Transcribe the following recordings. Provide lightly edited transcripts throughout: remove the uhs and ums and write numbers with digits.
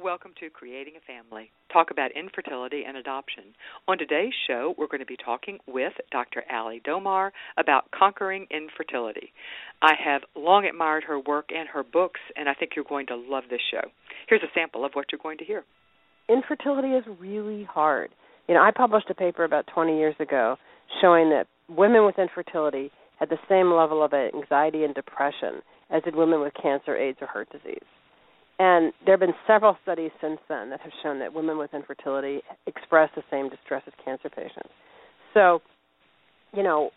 Welcome to Creating a Family. Talk about infertility and adoption. On today's show, we're going to be talking with Dr. Ali Domar about conquering infertility. I have long admired her work and her books, and I think you're going to love this show. Here's a sample of what you're going to hear. Infertility is really hard. You know, I published a paper about 20 years ago showing that women with infertility had the same level of anxiety and depression as did women with cancer, AIDS, or heart disease. And there have been several studies since then that have shown that women with infertility express the same distress as cancer patients. So, you know,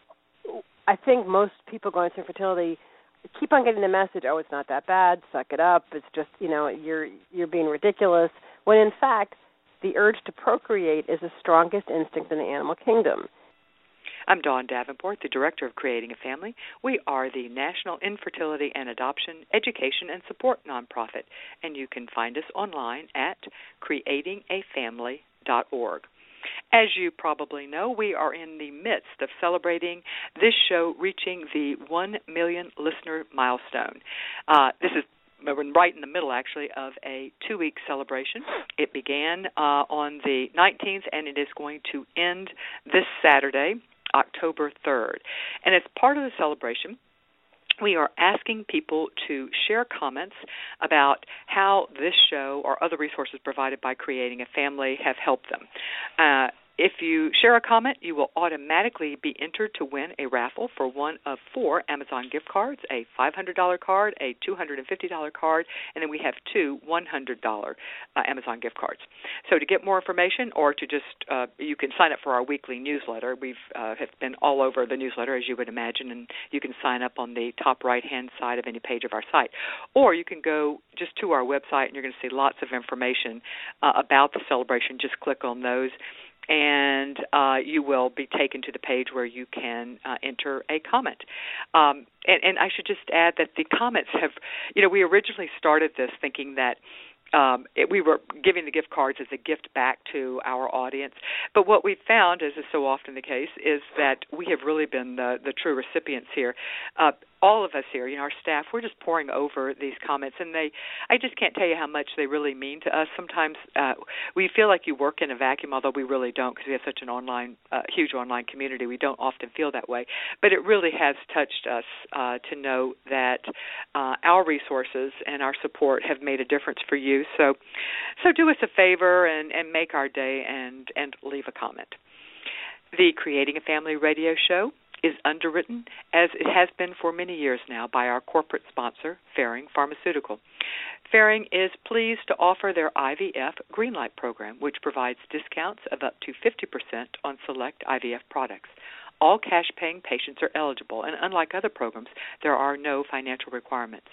I think most people going through infertility keep on getting the message, oh, it's not that bad, suck it up, it's just, you know, you're being ridiculous, when in fact the urge to procreate is the strongest instinct in the animal kingdom. I'm Dawn Davenport, the Director of Creating a Family. We are the National Infertility and Adoption Education and Support Nonprofit, and you can find us online at creatingafamily.org. As you probably know, we are in the midst of celebrating this show reaching the 1 million listener milestone. This is we're right in the middle, actually, of a 2-week celebration. It began on the 19th, and it is going to end this Saturday, October 3rd. And as part of the celebration, we are asking people to share comments about how this show or other resources provided by Creating a Family have helped them. If you share a comment, you will automatically be entered to win a raffle for one of 4 Amazon gift cards, a $500 card, a $250 card, and then we have 2 $100 Amazon gift cards. So to get more information or to just, you can sign up for our weekly newsletter. We've have been all over the newsletter, as you would imagine, and you can sign up on the top right-hand side of any page of our site. Or you can go just to our website, and you're going to see lots of information about the celebration. Just click on those, and you will be taken to the page where you can enter a comment. And I should just add that the comments have, you know, we originally started this thinking that we were giving the gift cards as a gift back to our audience. But what we found, as is so often the case, is that we have really been the true recipients here. All of us here, you know, our staff, we're just poring over these comments, and I just can't tell you how much they really mean to us. Sometimes we feel like you work in a vacuum, although we really don't, because we have such an online, huge online community. We don't often feel that way. But it really has touched us to know that our resources and our support have made a difference for you. So do us a favor and make our day and leave a comment. The Creating a Family radio show is underwritten, as it has been for many years now, by our corporate sponsor, Ferring Pharmaceutical. Ferring is pleased to offer their IVF Greenlight program, which provides discounts of up to 50% on select IVF products. All cash-paying patients are eligible, and unlike other programs, there are no financial requirements.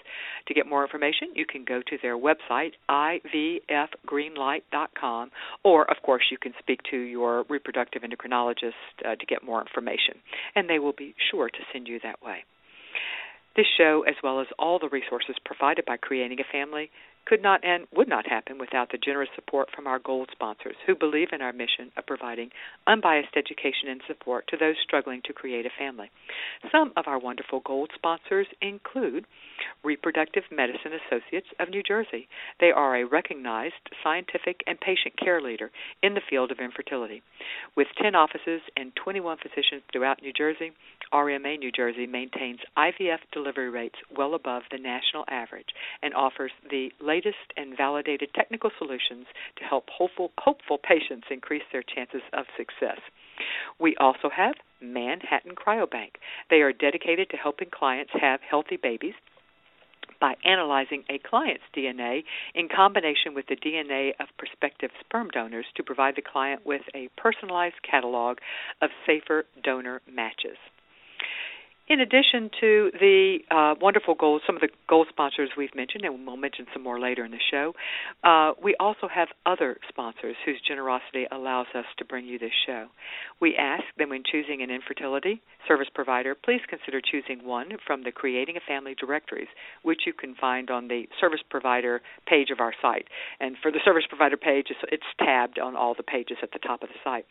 To get more information, you can go to their website, IVFgreenlight.com, or, of course, you can speak to your reproductive endocrinologist to get more information, and they will be sure to send you that way. This show, as well as all the resources provided by Creating a Family, could not and would not happen without the generous support from our gold sponsors who believe in our mission of providing unbiased education and support to those struggling to create a family. Some of our wonderful gold sponsors include Reproductive Medicine Associates of New Jersey. They are a recognized scientific and patient care leader in the field of infertility. With 10 offices and 21 physicians throughout New Jersey, RMA New Jersey maintains IVF delivery rates well above the national average and offers the latest and validated technical solutions to help hopeful patients increase their chances of success. We also have Manhattan Cryobank. They are dedicated to helping clients have healthy babies by analyzing a client's DNA in combination with the DNA of prospective sperm donors to provide the client with a personalized catalog of safer donor matches. In addition to the wonderful goals, some of the goal sponsors we've mentioned, and we'll mention some more later in the show, we also have other sponsors whose generosity allows us to bring you this show. We ask that when choosing an infertility service provider, please consider choosing one from the Creating a Family directories, which you can find on the service provider page of our site. And for the service provider page, it's tabbed on all the pages at the top of the site.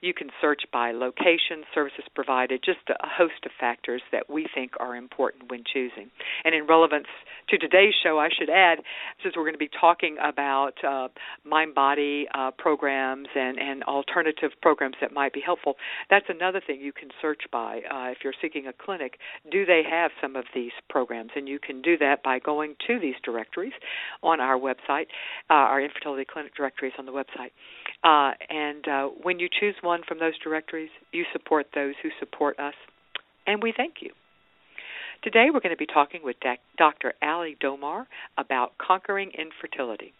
You can search by location, services provided, just a host of factors that we think are important when choosing. And in relevance to today's show, I should add, since we're going to be talking about mind-body programs and alternative programs that might be helpful, that's another thing you can search by. If you're seeking a clinic, do they have some of these programs? And you can do that by going to these directories on our website, our infertility clinic directories on the website. And when you choose one from those directories, you support those who support us. And we thank you. Today we're going to be talking with Dr. Ali Domar about conquering infertility.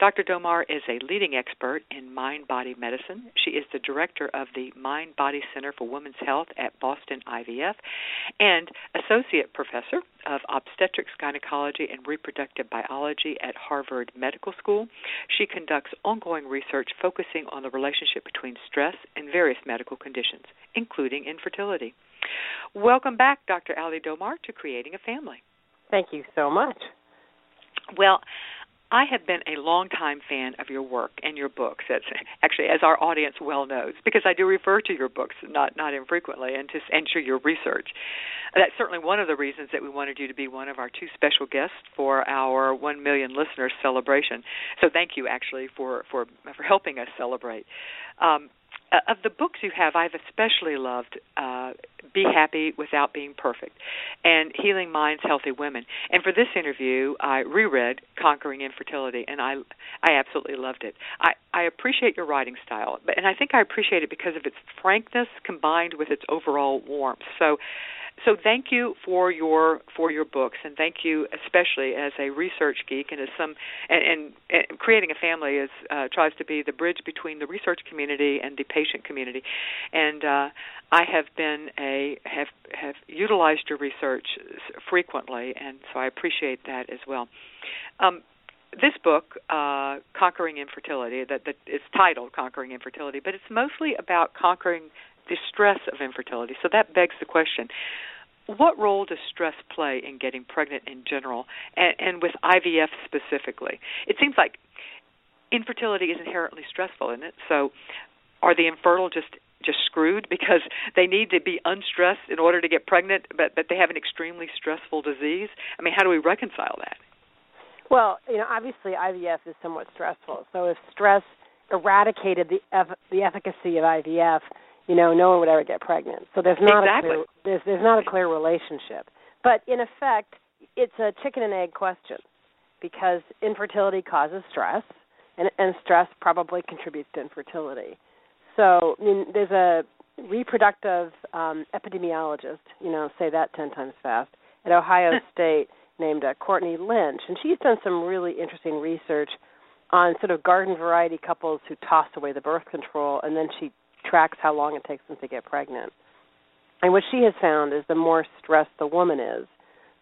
Dr. Domar is a leading expert in mind-body medicine. She is the director of the Mind-Body Center for Women's Health at Boston IVF and associate professor of obstetrics, gynecology, and reproductive biology at Harvard Medical School. She conducts ongoing research focusing on the relationship between stress and various medical conditions, including infertility. Welcome back, Dr. Ali Domar, to Creating a Family. Thank you so much. Well, I have been a longtime fan of your work and your books, actually, as our audience well knows, because I do refer to your books not infrequently and to your research. That's certainly one of the reasons that we wanted you to be one of our two special guests for our 1 million listeners celebration. So thank you, actually, for helping us celebrate. Of the books you have, I've especially loved Be Happy Without Being Perfect and Healing Minds, Healthy Women. And for this interview, I reread Conquering Infertility, and I absolutely loved it. I appreciate your writing style, and I think I appreciate it because of its frankness combined with its overall warmth. So thank you for your books, and thank you especially as a research geek and as and Creating a Family is tries to be the bridge between the research community and the patient community. And I have been have utilized your research frequently, and so I appreciate that as well. This book, Conquering Infertility, that it's titled Conquering Infertility, but it's mostly about conquering the stress of infertility. So that begs the question, what role does stress play in getting pregnant in general and with IVF specifically? It seems like infertility is inherently stressful, isn't it? So are the infertile just screwed because they need to be unstressed in order to get pregnant, but they have an extremely stressful disease? I mean, how do we reconcile that? Well, obviously IVF is somewhat stressful. So if stress eradicated the efficacy of IVF, no one would ever get pregnant. So there's not there's not a clear relationship. But in effect, it's a chicken and egg question because infertility causes stress, and stress probably contributes to infertility. So there's a reproductive epidemiologist, say that 10 times fast, at Ohio State named Courtney Lynch, and she's done some really interesting research on sort of garden variety couples who toss away the birth control, and then she tracks how long it takes them to get pregnant. And what she has found is the more stressed the woman is,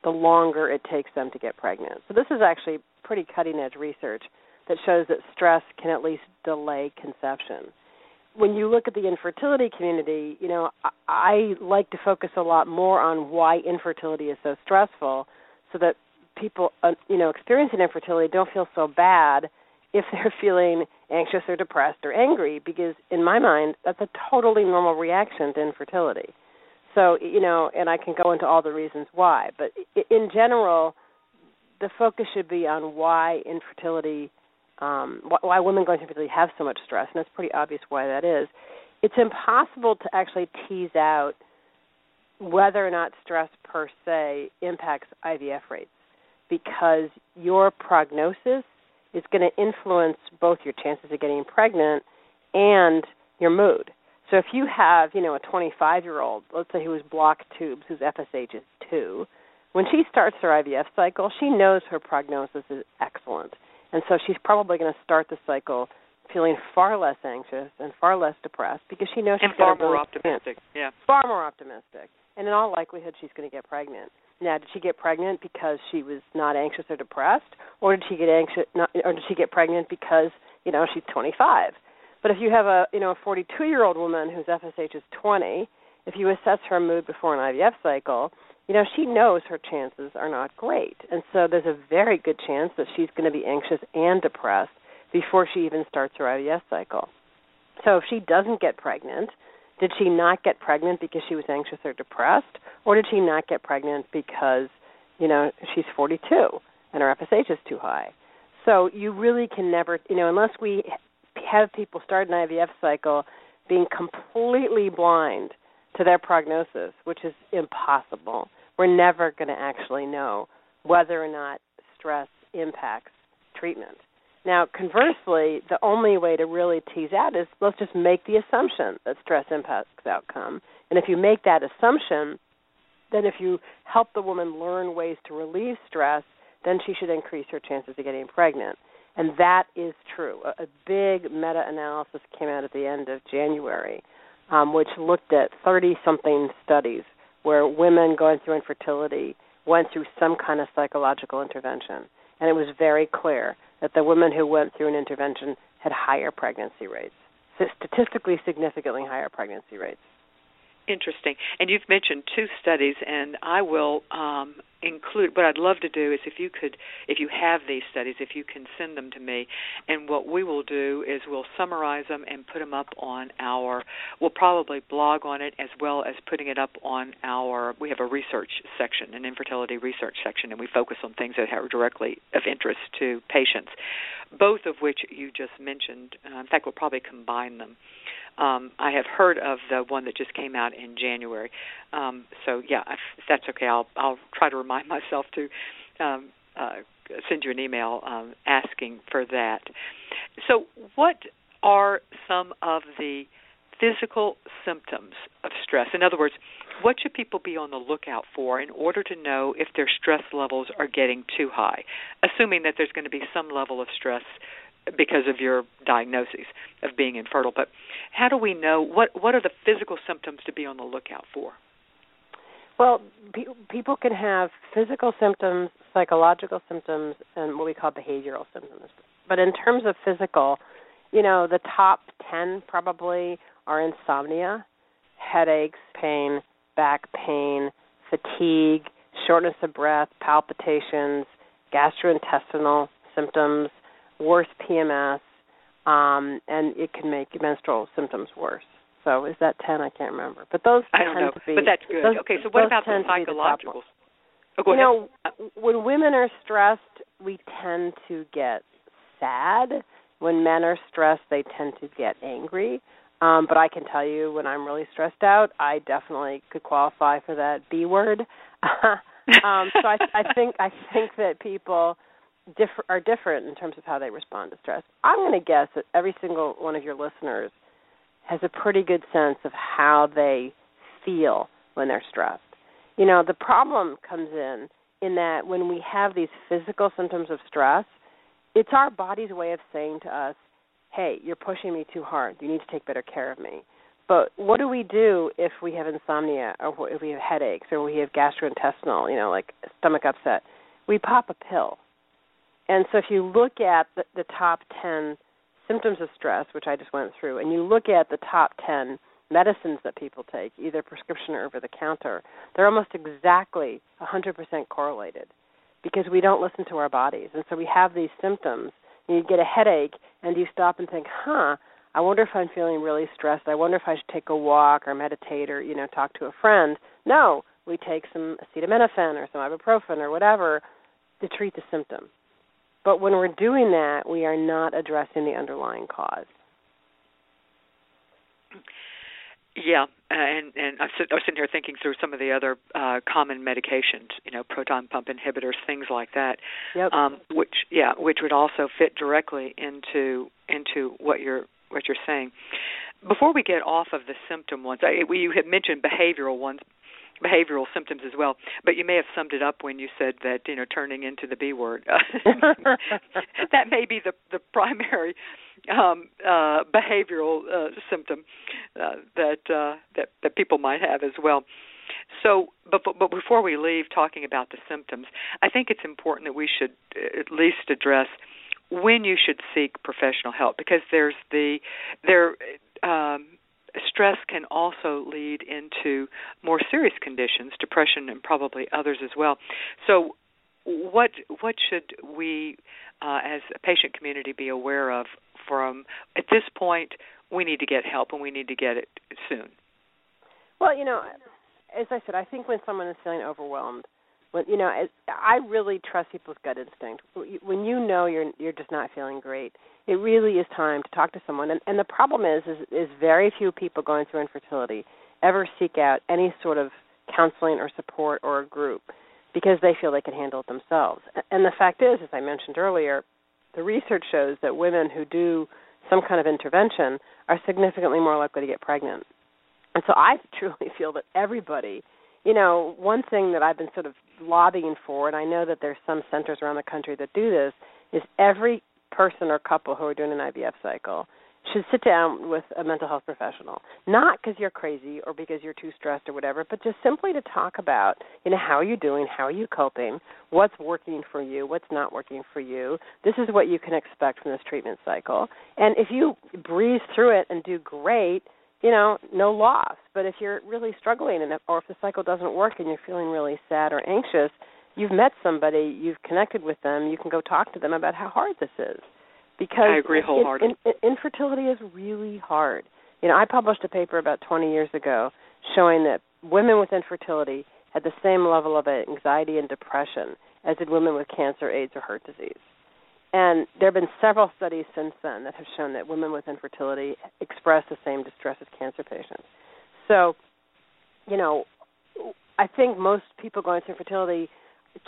the longer it takes them to get pregnant. So this is actually pretty cutting-edge research that shows that stress can at least delay conception. When you look at the infertility community, I like to focus a lot more on why infertility is so stressful so that people, experiencing infertility don't feel so bad if they're feeling anxious or depressed or angry, because in my mind, that's a totally normal reaction to infertility. So, and I can go into all the reasons why, but in general, the focus should be on why infertility, why women going through infertility have so much stress, and it's pretty obvious why that is. It's impossible to actually tease out whether or not stress per se impacts IVF rates, because your prognosis is going to influence both your chances of getting pregnant and your mood. So if you have, a 25-year-old, let's say, who is blocked tubes, whose FSH is 2, When she starts her IVF cycle, she knows her prognosis is excellent. And so she's probably going to start the cycle feeling far less anxious and far less depressed because she knows she's going to be optimistic. Yeah. Far more optimistic. And in all likelihood, she's going to get pregnant. Now, did she get pregnant because she was not anxious or depressed, or did she get anxious? Or did she get pregnant because, you know, she's 25? But if you have a, you know, a 42-year-old woman whose FSH is 20, if you assess her mood before an IVF cycle, you know, she knows her chances are not great. And so there's a very good chance that she's going to be anxious and depressed before she even starts her IVF cycle. So if she doesn't get pregnant, did she not get pregnant because she was anxious or depressed, or did she not get pregnant because, you know, she's 42 and her FSH is too high? So you really can never, you know, unless we have people start an IVF cycle being completely blind to their prognosis, which is impossible. We're never going to actually know whether or not stress impacts treatment. Now, conversely, the only way to really tease out is let's just make the assumption that stress impacts outcome. And if you make that assumption, then if you help the woman learn ways to relieve stress, then she should increase her chances of getting pregnant. And that is true. A big meta-analysis came out at the end of January, which looked at 30-something studies where women going through infertility went through some kind of psychological intervention. And it was very clear that the women who went through an intervention had higher pregnancy rates, statistically significantly higher pregnancy rates. Interesting. And you've mentioned two studies, and I will include, what I'd love to do is if you could, if you have these studies, if you can send them to me, and what we will do is we'll summarize them and put them up on our, we'll probably blog on it as well as putting it up on our, we have a research section, an infertility research section, and we focus on things that are directly of interest to patients, both of which you just mentioned. In fact, we'll probably combine them. I have heard of the one that just came out in January. So, yeah, if that's okay, I'll try to remind myself to send you an email asking for that. So what are some of the physical symptoms of stress? In other words, what should people be on the lookout for in order to know if their stress levels are getting too high, assuming that there's going to be some level of stress because of your diagnoses of being infertile? But how do we know, what are the physical symptoms to be on the lookout for? Well, people can have physical symptoms, psychological symptoms, and what we call behavioral symptoms. But in terms of physical, you know, the top 10 probably are insomnia, headaches, pain, back pain, fatigue, shortness of breath, palpitations, gastrointestinal symptoms, worse PMS, and it can make menstrual symptoms worse. So is that 10? I can't remember. But those I don't know, be, but that's good. Those, okay, so what about the psychological? Oh, go ahead. You know, when women are stressed, we tend to get sad. When men are stressed, they tend to get angry. But I can tell you when I'm really stressed out, I definitely could qualify for that B word. So I think that people are different in terms of how they respond to stress. I'm going to guess that every single one of your listeners has a pretty good sense of how they feel when they're stressed. You know, the problem comes in that when we have these physical symptoms of stress, it's our body's way of saying to us, hey, you're pushing me too hard. You need to take better care of me. But what do we do if we have insomnia or if we have headaches or we have gastrointestinal, you know, like stomach upset? We pop a pill. And so if you look at the top 10 symptoms of stress, which I just went through, and you look at the top 10 medicines that people take, either prescription or over-the-counter, they're almost exactly 100% correlated because we don't listen to our bodies. And so we have these symptoms, and you get a headache, and you stop and think, huh, I wonder if I'm feeling really stressed. I wonder if I should take a walk or meditate or, you know, talk to a friend. No, we take some acetaminophen or some ibuprofen or whatever to treat the symptom. But when we're doing that, we are not addressing the underlying cause. Yeah, and I was sitting here thinking through some of the other common medications, you know, proton pump inhibitors, things like that, yep. which would also fit directly into what you're saying. Before we get off of the symptom ones, you had mentioned behavioral ones. behavioral symptoms as well. But you may have summed it up when you said that, you know, turning into the B word. That may be the primary behavioral symptom that people might have as well. So, but before we leave talking about the symptoms, I think it's important that we should at least address when you should seek professional help, because there's stress can also lead into more serious conditions, depression and probably others as well. So what should we as a patient community be aware of from at this point? We need to get help and we need to get it soon. Well, you know, as I said, I think when someone is feeling overwhelmed, when, you know, I really trust people's gut instinct. When you know you're just not feeling great, it really is time to talk to someone. And the problem is very few people going through infertility ever seek out any sort of counseling or support or a group because they feel they can handle it themselves. And the fact is, as I mentioned earlier, the research shows that women who do some kind of intervention are significantly more likely to get pregnant. And so I truly feel that everybody, you know, one thing that I've been sort of lobbying for, and I know that there's some centers around the country that do this, is every person or couple who are doing an IVF cycle should sit down with a mental health professional, not because you're crazy or because you're too stressed or whatever, but just simply to talk about, you know, how are you doing, how are you coping, what's working for you, what's not working for you. This is what you can expect from this treatment cycle. And if you breeze through it and do great, you know, no loss. But if you're really struggling or if the cycle doesn't work and you're feeling really sad or anxious, you've met somebody, you've connected with them, you can go talk to them about how hard this is. Because I agree wholeheartedly. Infertility is really hard. You know, I published a paper about 20 years ago showing that women with infertility had the same level of anxiety and depression as did women with cancer, AIDS, or heart disease. And there have been several studies since then that have shown that women with infertility express the same distress as cancer patients. So, you know, I think most people going through infertility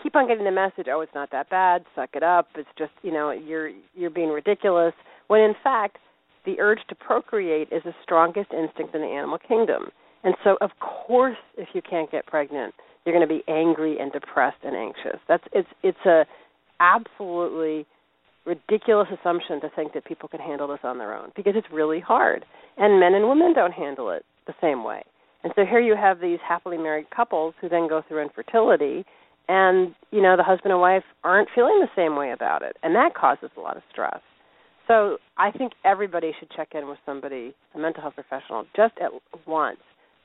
keep on getting the message, oh, it's not that bad, suck it up, it's just, you know, you're being ridiculous, when in fact the urge to procreate is the strongest instinct in the animal kingdom. And so, of course, if you can't get pregnant, you're going to be angry and depressed and anxious. It's a absolutely ridiculous assumption to think that people can handle this on their own because it's really hard. And men and women don't handle it the same way. And so here you have these happily married couples who then go through infertility and, you know, the husband and wife aren't feeling the same way about it. And that causes a lot of stress. So I think everybody should check in with somebody, a mental health professional, just at once,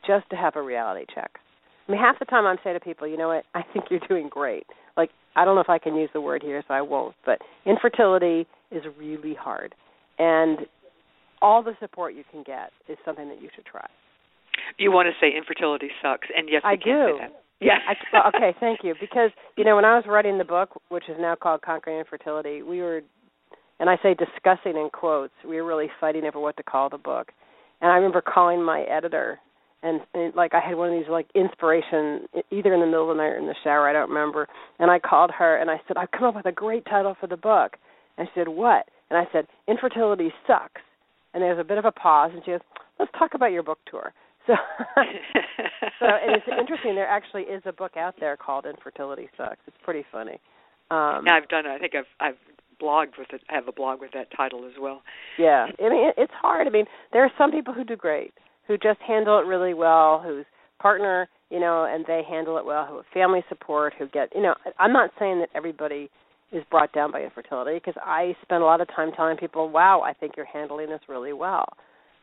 just to have a reality check. I mean, half the time I'm saying to people, you know what, I think you're doing great. Like, I don't know if I can use the word here, so I won't, but infertility is really hard. And all the support you can get is something that you should try. You want to say infertility sucks, and yes, I do. Yeah. Okay, thank you. Because, you know, when I was writing the book, which is now called Conquering Infertility, we were, and I say discussing in quotes, we were really fighting over what to call the book. And I remember calling my editor, and like I had one of these like inspiration either in the middle of the night or in the shower, I don't remember, and I called her and I said, I've come up with a great title for the book. And she said, what? And I said, Infertility Sucks. And there was a bit of a pause, and she goes, let's talk about your book tour. So so it's interesting, there actually is a book out there called Infertility Sucks. It's pretty funny. I've blogged with it. I have a blog with that title as well. Yeah, I mean, it's hard. I mean, there are some people who do great, who just handle it really well, whose partner, you know, and they handle it well, who have family support, who get, you know, I'm not saying that everybody is brought down by infertility, because I spend a lot of time telling people, wow, I think you're handling this really well.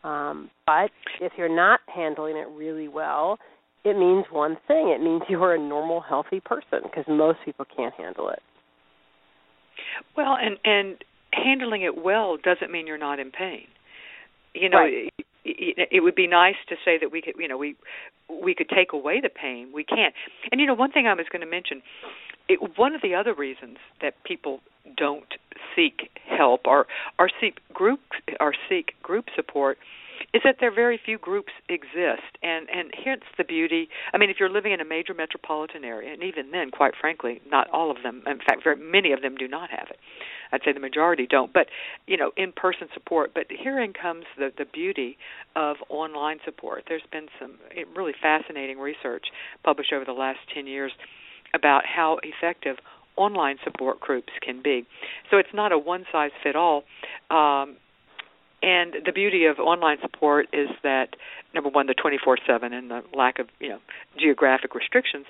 But if you're not handling it really well, it means one thing. It means you're a normal, healthy person, because most people can't handle it. Well, and handling it well doesn't mean you're not in pain. You know, right. It would be nice to say that we could, you know, we could take away the pain. We can't. And, you know, one thing I was going to mention, one of the other reasons that people don't seek help or seek group support is that there very few groups exist. And hence the beauty. I mean, if you're living in a major metropolitan area, and even then, quite frankly, not all of them, in fact, very many of them do not have it. I'd say the majority don't, but, you know, in-person support. But herein comes the beauty of online support. There's been some really fascinating research published over the last 10 years about how effective online support groups can be. So it's not a one-size-fit-all. And the beauty of online support is that, number one, the 24/7 and the lack of, you know, geographic restrictions,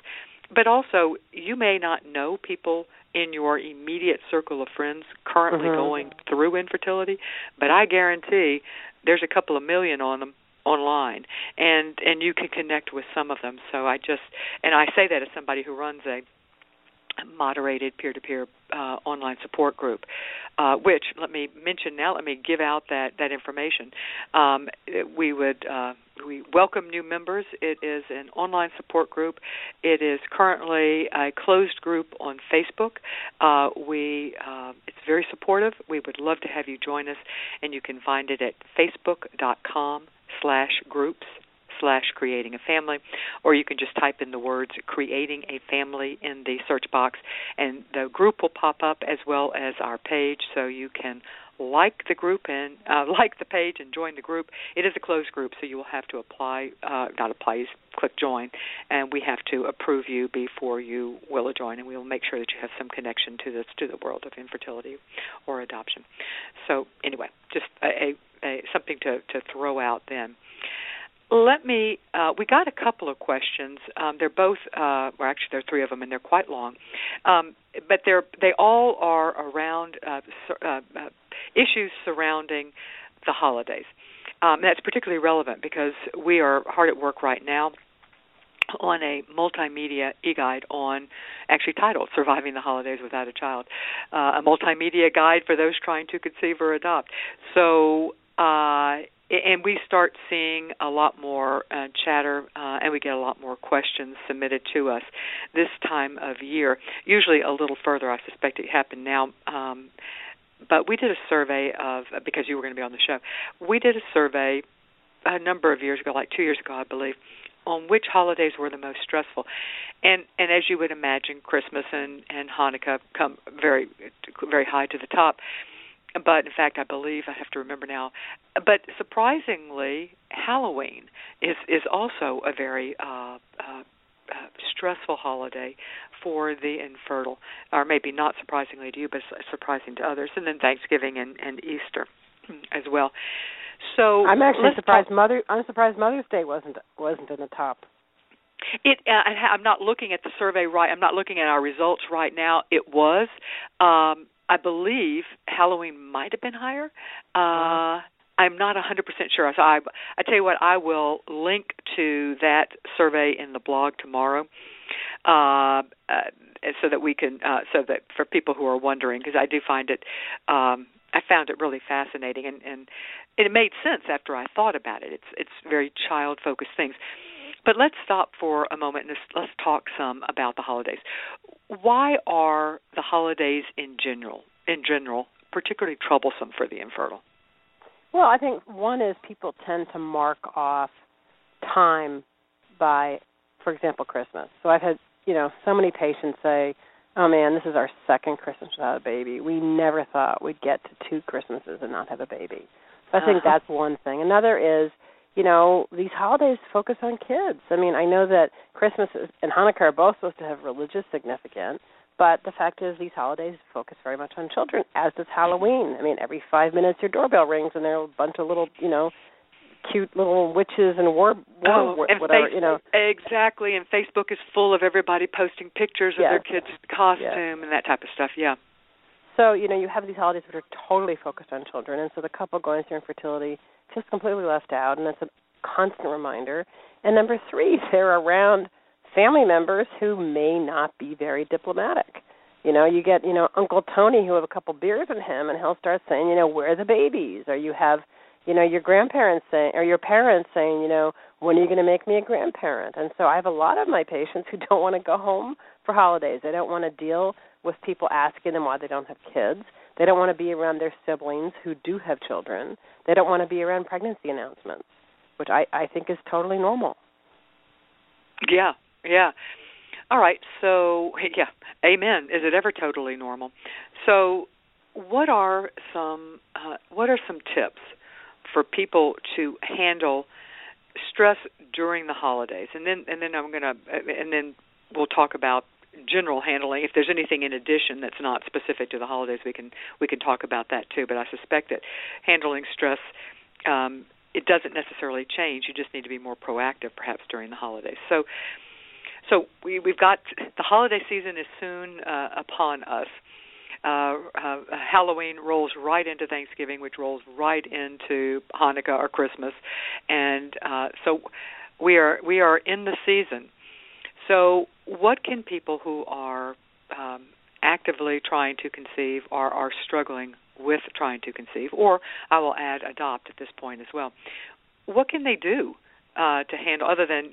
but also you may not know people in your immediate circle of friends currently going through infertility, but I guarantee there's a couple of million on them online, and you can connect with some of them. So I say that as somebody who runs a moderated peer-to-peer online support group, which, let me mention now, let me give out that information. We welcome new members. It is an online support group. It is currently a closed group on Facebook. It's very supportive. We would love to have you join us, and you can find it at facebook.com/groups/creating a family, or you can just type in the words "creating a family" in the search box, and the group will pop up as well as our page, so you can like the group and like the page and join the group. It is a closed group, so you will have to you click join, and we have to approve you before you will join, and we will make sure that you have some connection to the world of infertility or adoption. So anyway, just a something to throw out then. Let me, we got a couple of questions. There are three of them, and they're quite long. But they all are around issues surrounding the holidays. That's particularly relevant because we are hard at work right now on a multimedia e-guide titled Surviving the Holidays Without a Child, a multimedia guide for those trying to conceive or adopt. So, and we start seeing a lot more chatter, and we get a lot more questions submitted to us this time of year, usually a little further. I suspect it happened now. But we did a survey because you were going to be on the show, we did a survey a number of years ago, like 2 years ago, I believe, on which holidays were the most stressful. And as you would imagine, Christmas and Hanukkah come very, very high to the top. But, in fact, I believe, I have to remember now, but surprisingly, Halloween is also a very stressful holiday for the infertile, or maybe not surprisingly to you, but surprising to others, and then Thanksgiving and Easter as well. So I'm actually surprised Mother's Day wasn't in the top. I'm not looking at the survey right. I'm not looking at our results right now. It was. I believe Halloween might have been higher. I'm not 100% sure. So I tell you what, I will link to that survey in the blog tomorrow, so that we can, so that for people who are wondering, because I do find it, I found it really fascinating, and it made sense after I thought about it. It's very child-focused things. But let's stop for a moment and let's talk some about the holidays. Why are the holidays in general, particularly troublesome for the infertile? Well, I think one is people tend to mark off time by, for example, Christmas. So I've had, so many patients say, "Oh man, this is our second Christmas without a baby. We never thought we'd get to two Christmases and not have a baby." So I think that's one thing. Another is, these holidays focus on kids. I mean, I know that Christmas and Hanukkah are both supposed to have religious significance, but the fact is these holidays focus very much on children, as does Halloween. I mean, every 5 minutes your doorbell rings and there are a bunch of little, cute little witches and whatever, Exactly, and Facebook is full of everybody posting pictures of their kids' costume and that type of stuff, So, you have these holidays that are totally focused on children, and so the couple going through infertility just completely left out, and that's a constant reminder. And number three, they're around family members who may not be very diplomatic. You get, Uncle Tony who have a couple beers with him, and he'll start saying, "Where are the babies?" Or you have, your grandparents saying, or your parents saying, "When are you going to make me a grandparent?" And so I have a lot of my patients who don't want to go home for holidays. They don't want to deal with people asking them why they don't have kids. They don't want to be around their siblings who do have children. They don't want to be around pregnancy announcements, which I think is totally normal. Yeah. All right, so, amen. Is it ever totally normal? So What are some tips for people to handle stress during the holidays? And then we'll talk about general handling. If there's anything in addition that's not specific to the holidays, we can talk about that too. But I suspect that handling stress it doesn't necessarily change. You just need to be more proactive, perhaps during the holidays. So we've got the holiday season is soon upon us. Halloween rolls right into Thanksgiving, which rolls right into Hanukkah or Christmas, and so we are in the season. So, what can people who are actively trying to conceive or are struggling with trying to conceive, or I will add adopt at this point as well, what can they do to handle, other than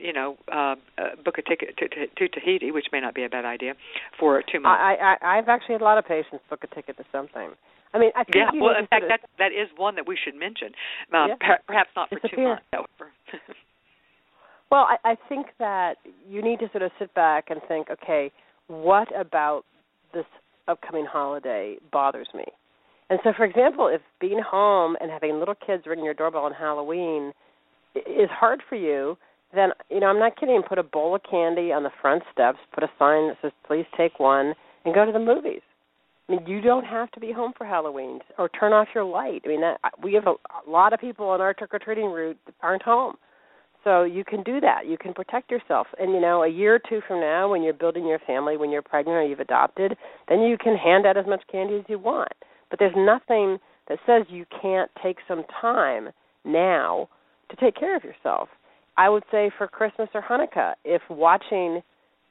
book a ticket to Tahiti, which may not be a bad idea, for 2 months? I've actually had a lot of patients book a ticket to something. I mean, I think in fact, that is one that we should mention. Perhaps not for 2 months, however. Well, I think that you need to sort of sit back and think, okay, what about this upcoming holiday bothers me? And so, for example, if being home and having little kids ringing your doorbell on Halloween is hard for you, then, I'm not kidding, put a bowl of candy on the front steps, put a sign that says, please take one, and go to the movies. I mean, you don't have to be home for Halloween, or turn off your light. I mean, we have a lot of people on our trick-or-treating route that aren't home. So you can do that. You can protect yourself. And, a year or two from now, when you're building your family, when you're pregnant or you've adopted, then you can hand out as much candy as you want. But there's nothing that says you can't take some time now to take care of yourself. I would say for Christmas or Hanukkah, if watching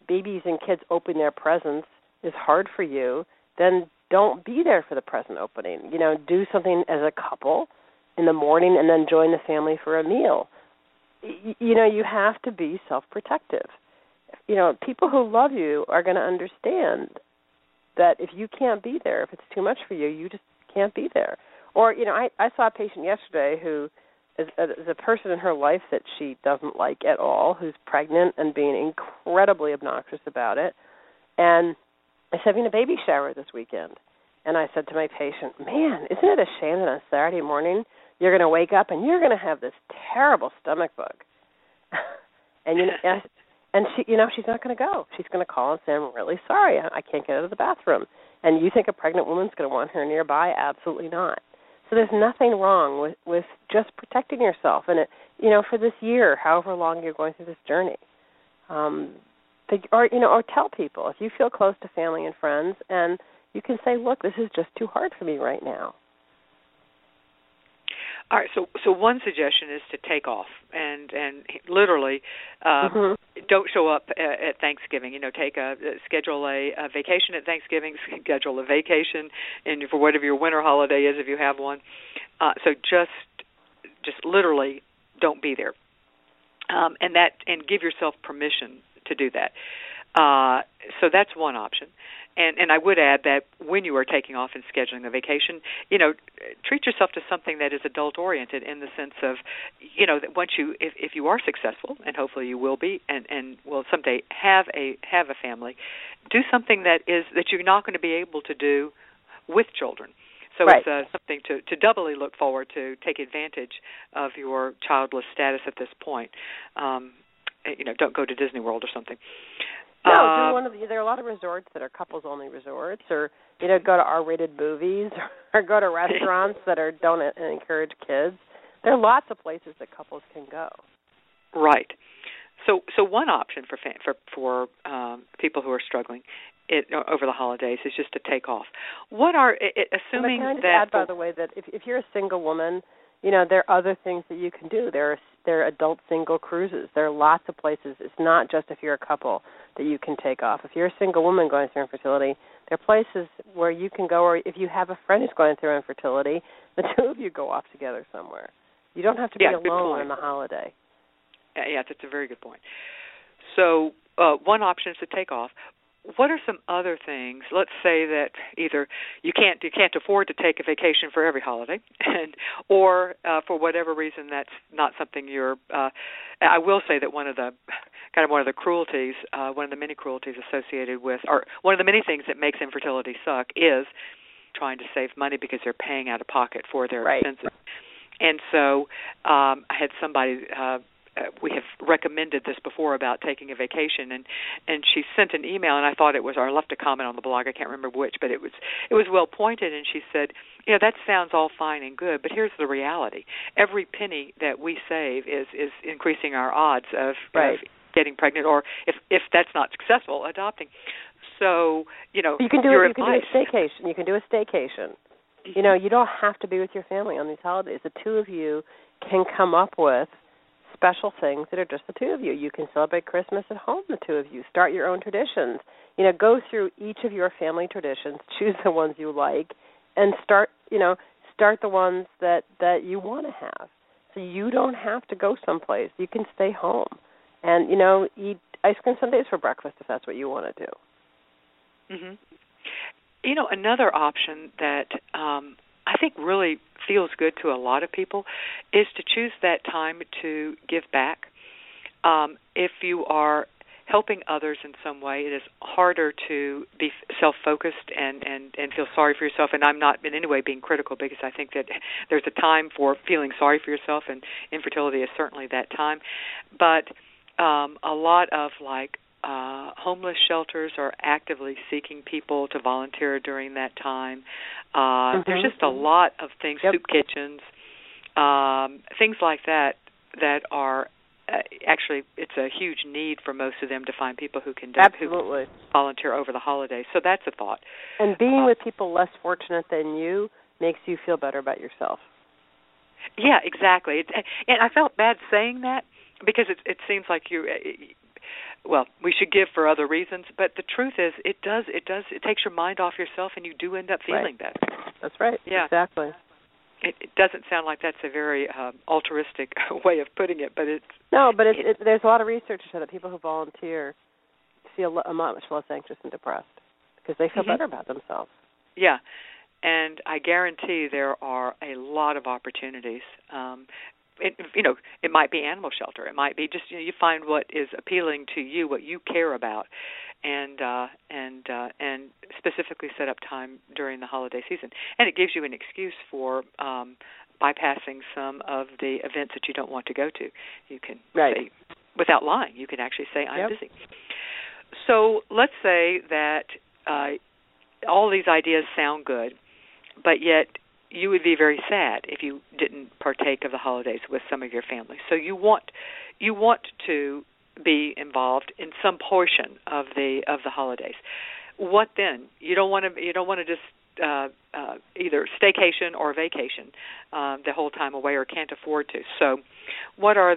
babies and kids open their presents is hard for you, then don't be there for the present opening. Do something as a couple in the morning and then join the family for a meal. You have to be self-protective. People who love you are going to understand that if you can't be there, if it's too much for you, you just can't be there. Or, I saw a patient yesterday who is a person in her life that she doesn't like at all, who's pregnant and being incredibly obnoxious about it, and is having a baby shower this weekend. And I said to my patient, man, isn't it a shame that on Saturday morning you're going to wake up and you're going to have this terrible stomach bug? And she, she's not going to go. She's going to call and say, I'm really sorry, I can't get out of the bathroom. And you think a pregnant woman's going to want her nearby? Absolutely not. So there's nothing wrong with just protecting yourself. And, for this year, however long you're going through this journey. Or tell people. If you feel close to family and friends, and you can say, look, this is just too hard for me right now. All right, so one suggestion is to take off and literally don't show up at Thanksgiving. Take schedule a vacation at Thanksgiving, schedule a vacation and for whatever your winter holiday is if you have one. So just literally don't be there, and give yourself permission to do that. So that's one option. And I would add that when you are taking off and scheduling a vacation, treat yourself to something that is adult-oriented in the sense of, that once you, if you are successful, and hopefully you will be, and will someday have a family, do something that you're not going to be able to do with children. So right. It's something to doubly look forward to, take advantage of your childless status at this point. Don't go to Disney World or something. No, there are a lot of resorts that are couples-only resorts, or go to R-rated movies, or go to restaurants that don't encourage kids. There are lots of places that couples can go. Right. So one option for people who are struggling over the holidays is just to take off. What are assuming that? Can I just add, by the way, that if you're a single woman, there are other things that you can do. There are adult single cruises. There are lots of places. It's not just if you're a couple that you can take off. If you're a single woman going through infertility, there are places where you can go, or if you have a friend who's going through infertility, the two of you go off together somewhere. You don't have to be alone on the holiday. Yeah, that's a very good point. So one option is to take off. What are some other things? Let's say that either you can't afford to take a vacation for every holiday, or for whatever reason that's not something you're. I will say that one of the many cruelties associated with, or one of the many things that makes infertility suck is trying to save money because they're paying out of pocket for their expenses. And so I had somebody, we have recommended this before about taking a vacation, and she sent an email, and I thought it was, or I left a comment on the blog, I can't remember which, but it was well pointed, and she said, you know, that sounds all fine and good, but here's the reality. Every penny that we save is increasing our odds of, of getting pregnant, or if that's not successful, adopting. So, you know, you can do a staycation. You know, you don't have to be with your family on these holidays. The two of you can come up with special things that are just the two of you. You can celebrate Christmas at home, the two of you. Start your own traditions. You know, go through each of your family traditions, choose the ones you like, and start the ones that you want to have. So you don't have to go someplace. You can stay home and, you know, eat ice cream sundaes for breakfast if that's what you want to do. Mm-hmm. You know, another option that I think really feels good to a lot of people is to choose that time to give back. If you are helping others in some way, it is harder to be self-focused and feel sorry for yourself. And I'm not in any way being critical, because I think that there's a time for feeling sorry for yourself, and infertility is certainly that time. But a lot of, like, homeless shelters are actively seeking people to volunteer during that time. There's just a lot of things, soup kitchens, things like that are actually, it's a huge need for most of them to find people who can volunteer over the holidays. So that's a thought. And being with people less fortunate than you makes you feel better about yourself. Yeah, exactly. And I felt bad saying that, because it seems like well, we should give for other reasons, but the truth is it does. It takes your mind off yourself, and you do end up feeling better. That's right. Yeah. Exactly. It doesn't sound like that's a very altruistic way of putting it, but it's... No, but there's a lot of research to show that people who volunteer feel much less anxious and depressed because they feel better about themselves. Yeah, and I guarantee there are a lot of opportunities. It might be animal shelter. It might be just, you find what is appealing to you, what you care about, and specifically set up time during the holiday season. And it gives you an excuse for bypassing some of the events that you don't want to go to. You can say, without lying, you can actually say, I'm busy. So let's say that all these ideas sound good, but yet you would be very sad if you didn't partake of the holidays with some of your family. So you want to be involved in some portion of the holidays. What then? You don't want to just either staycation or vacation the whole time away, or can't afford to. So what are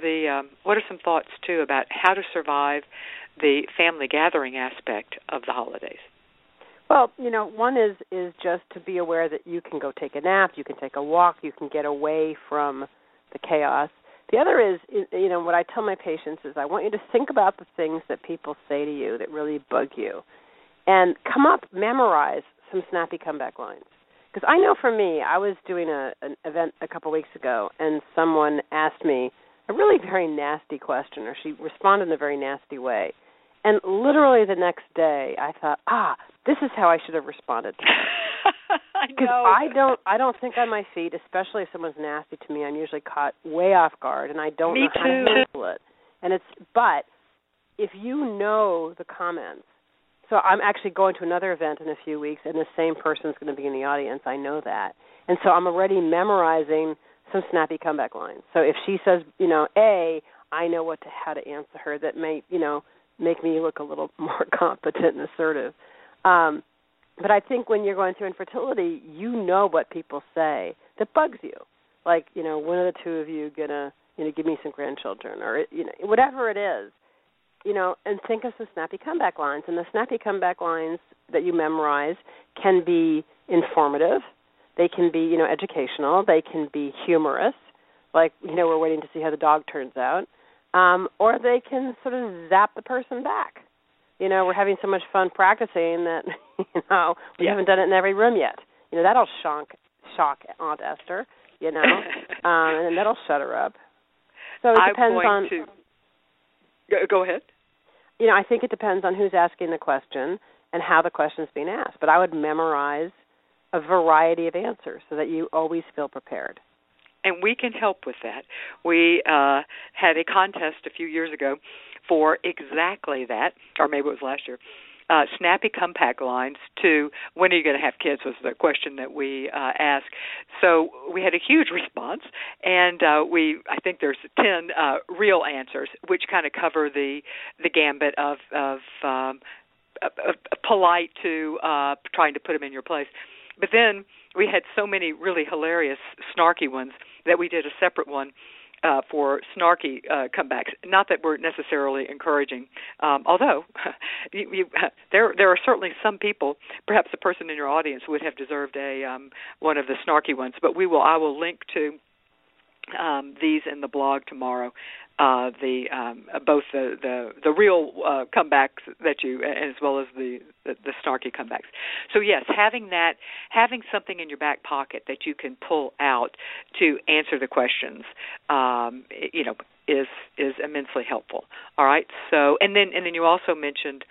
some thoughts too about how to survive the family gathering aspect of the holidays? Well, you know, one is just to be aware that you can go take a nap, you can take a walk, you can get away from the chaos. The other is, you know, what I tell my patients is I want you to think about the things that people say to you that really bug you, and memorize some snappy comeback lines. Because I know for me, I was doing an event a couple weeks ago, and someone asked me a really very nasty question, or she responded in a very nasty way. And literally the next day, I thought, this is how I should have responded to that. Because I don't think on my feet, especially if someone's nasty to me. I'm usually caught way off guard, and I don't know how to handle it. But if you know the comments, so I'm actually going to another event in a few weeks, and the same person's going to be in the audience. I know that, and so I'm already memorizing some snappy comeback lines. So if she says, you know, A, I know how to answer her. That may, you know, make me look a little more competent and assertive. But I think when you're going through infertility, you know what people say that bugs you. Like, you know, when are the two of you going to, you know, give me some grandchildren, or, you know, whatever it is, you know, and think of some snappy comeback lines. And the snappy comeback lines that you memorize can be informative. They can be, you know, educational. They can be humorous. Like, you know, we're waiting to see how the dog turns out. Or they can sort of zap the person back. You know, we're having so much fun practicing that, you know, we haven't done it in every room yet. You know, that'll shock Aunt Esther, you know, and that'll shut her up. So it depends on... Go ahead. You know, I think it depends on who's asking the question and how the question's being asked. But I would memorize a variety of answers so that you always feel prepared. And we can help with that. We had a contest a few years ago for exactly that, or maybe it was last year. Snappy comeback lines to when are you going to have kids was the question that we asked. So we had a huge response, and I think there's 10 real answers, which kind of cover the gambit of polite to trying to put them in your place. But then we had so many really hilarious, snarky ones that we did a separate one for snarky comebacks. Not that we're necessarily encouraging, although there are certainly some people, perhaps the person in your audience would have deserved a one of the snarky ones. But I will link to these in the blog tomorrow. Both the real comebacks that you, as well as the snarky comebacks. So yes, having something in your back pocket that you can pull out to answer the questions, is immensely helpful. All right. So and then you also mentioned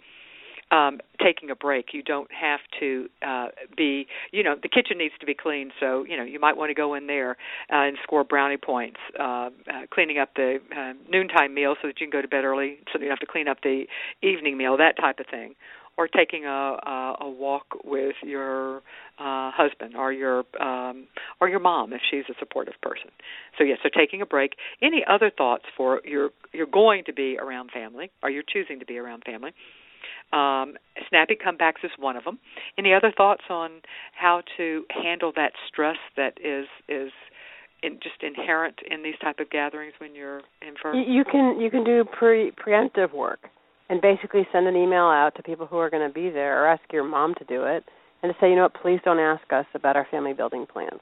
taking a break. You don't have to be, the kitchen needs to be cleaned, so, you might want to go in there and score brownie points, cleaning up the noontime meal so that you can go to bed early so that you don't have to clean up the evening meal, that type of thing, or taking a walk with your husband or your mom if she's a supportive person. So, yes, so taking a break. Any other thoughts for you're going to be around family or you're choosing to be around family? Snappy comebacks is one of them. Any other thoughts on how to handle that stress that is just inherent in these type of gatherings when you're infertile? You can do preemptive work and basically send an email out to people who are going to be there, or ask your mom to do it, and to say, you know what, please don't ask us about our family building plans.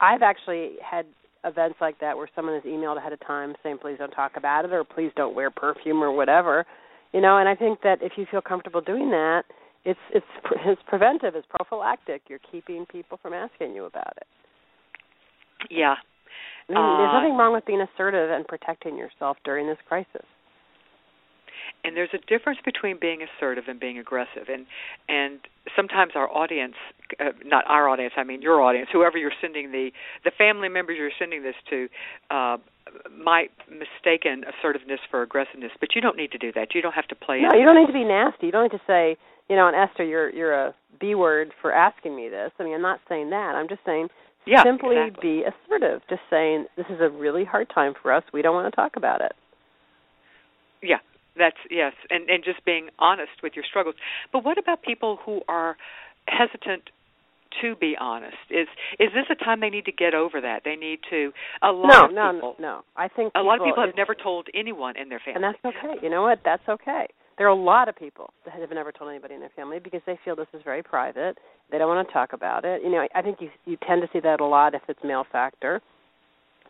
I've actually had events like that where someone is emailed ahead of time saying, please don't talk about it, or please don't wear perfume or whatever. And I think that if you feel comfortable doing that, it's preventive, it's prophylactic. You're keeping people from asking you about it. Yeah. There's nothing wrong with being assertive and protecting yourself during this crisis. And there's a difference between being assertive and being aggressive. And sometimes our audience, not our audience, I mean your audience, whoever you're sending the family members you're sending this to, might mistaken assertiveness for aggressiveness, but you don't need to do that. You don't have to play it. No, you don't need to be nasty. You don't need to say, and Esther, you're a B word for asking me this. I mean, I'm not saying that. I'm just saying simply exactly. Be assertive. Just saying, this is a really hard time for us. We don't want to talk about it. Yeah, that's, yes, and just being honest with your struggles. But what about people who are hesitant to be honest? Is this a time they need to get over that? They need to No. I think a lot of people have never told anyone in their family. And that's okay. You know what? That's okay. There are a lot of people that have never told anybody in their family because they feel this is very private. They don't want to talk about it. I think you tend to see that a lot if it's male factor,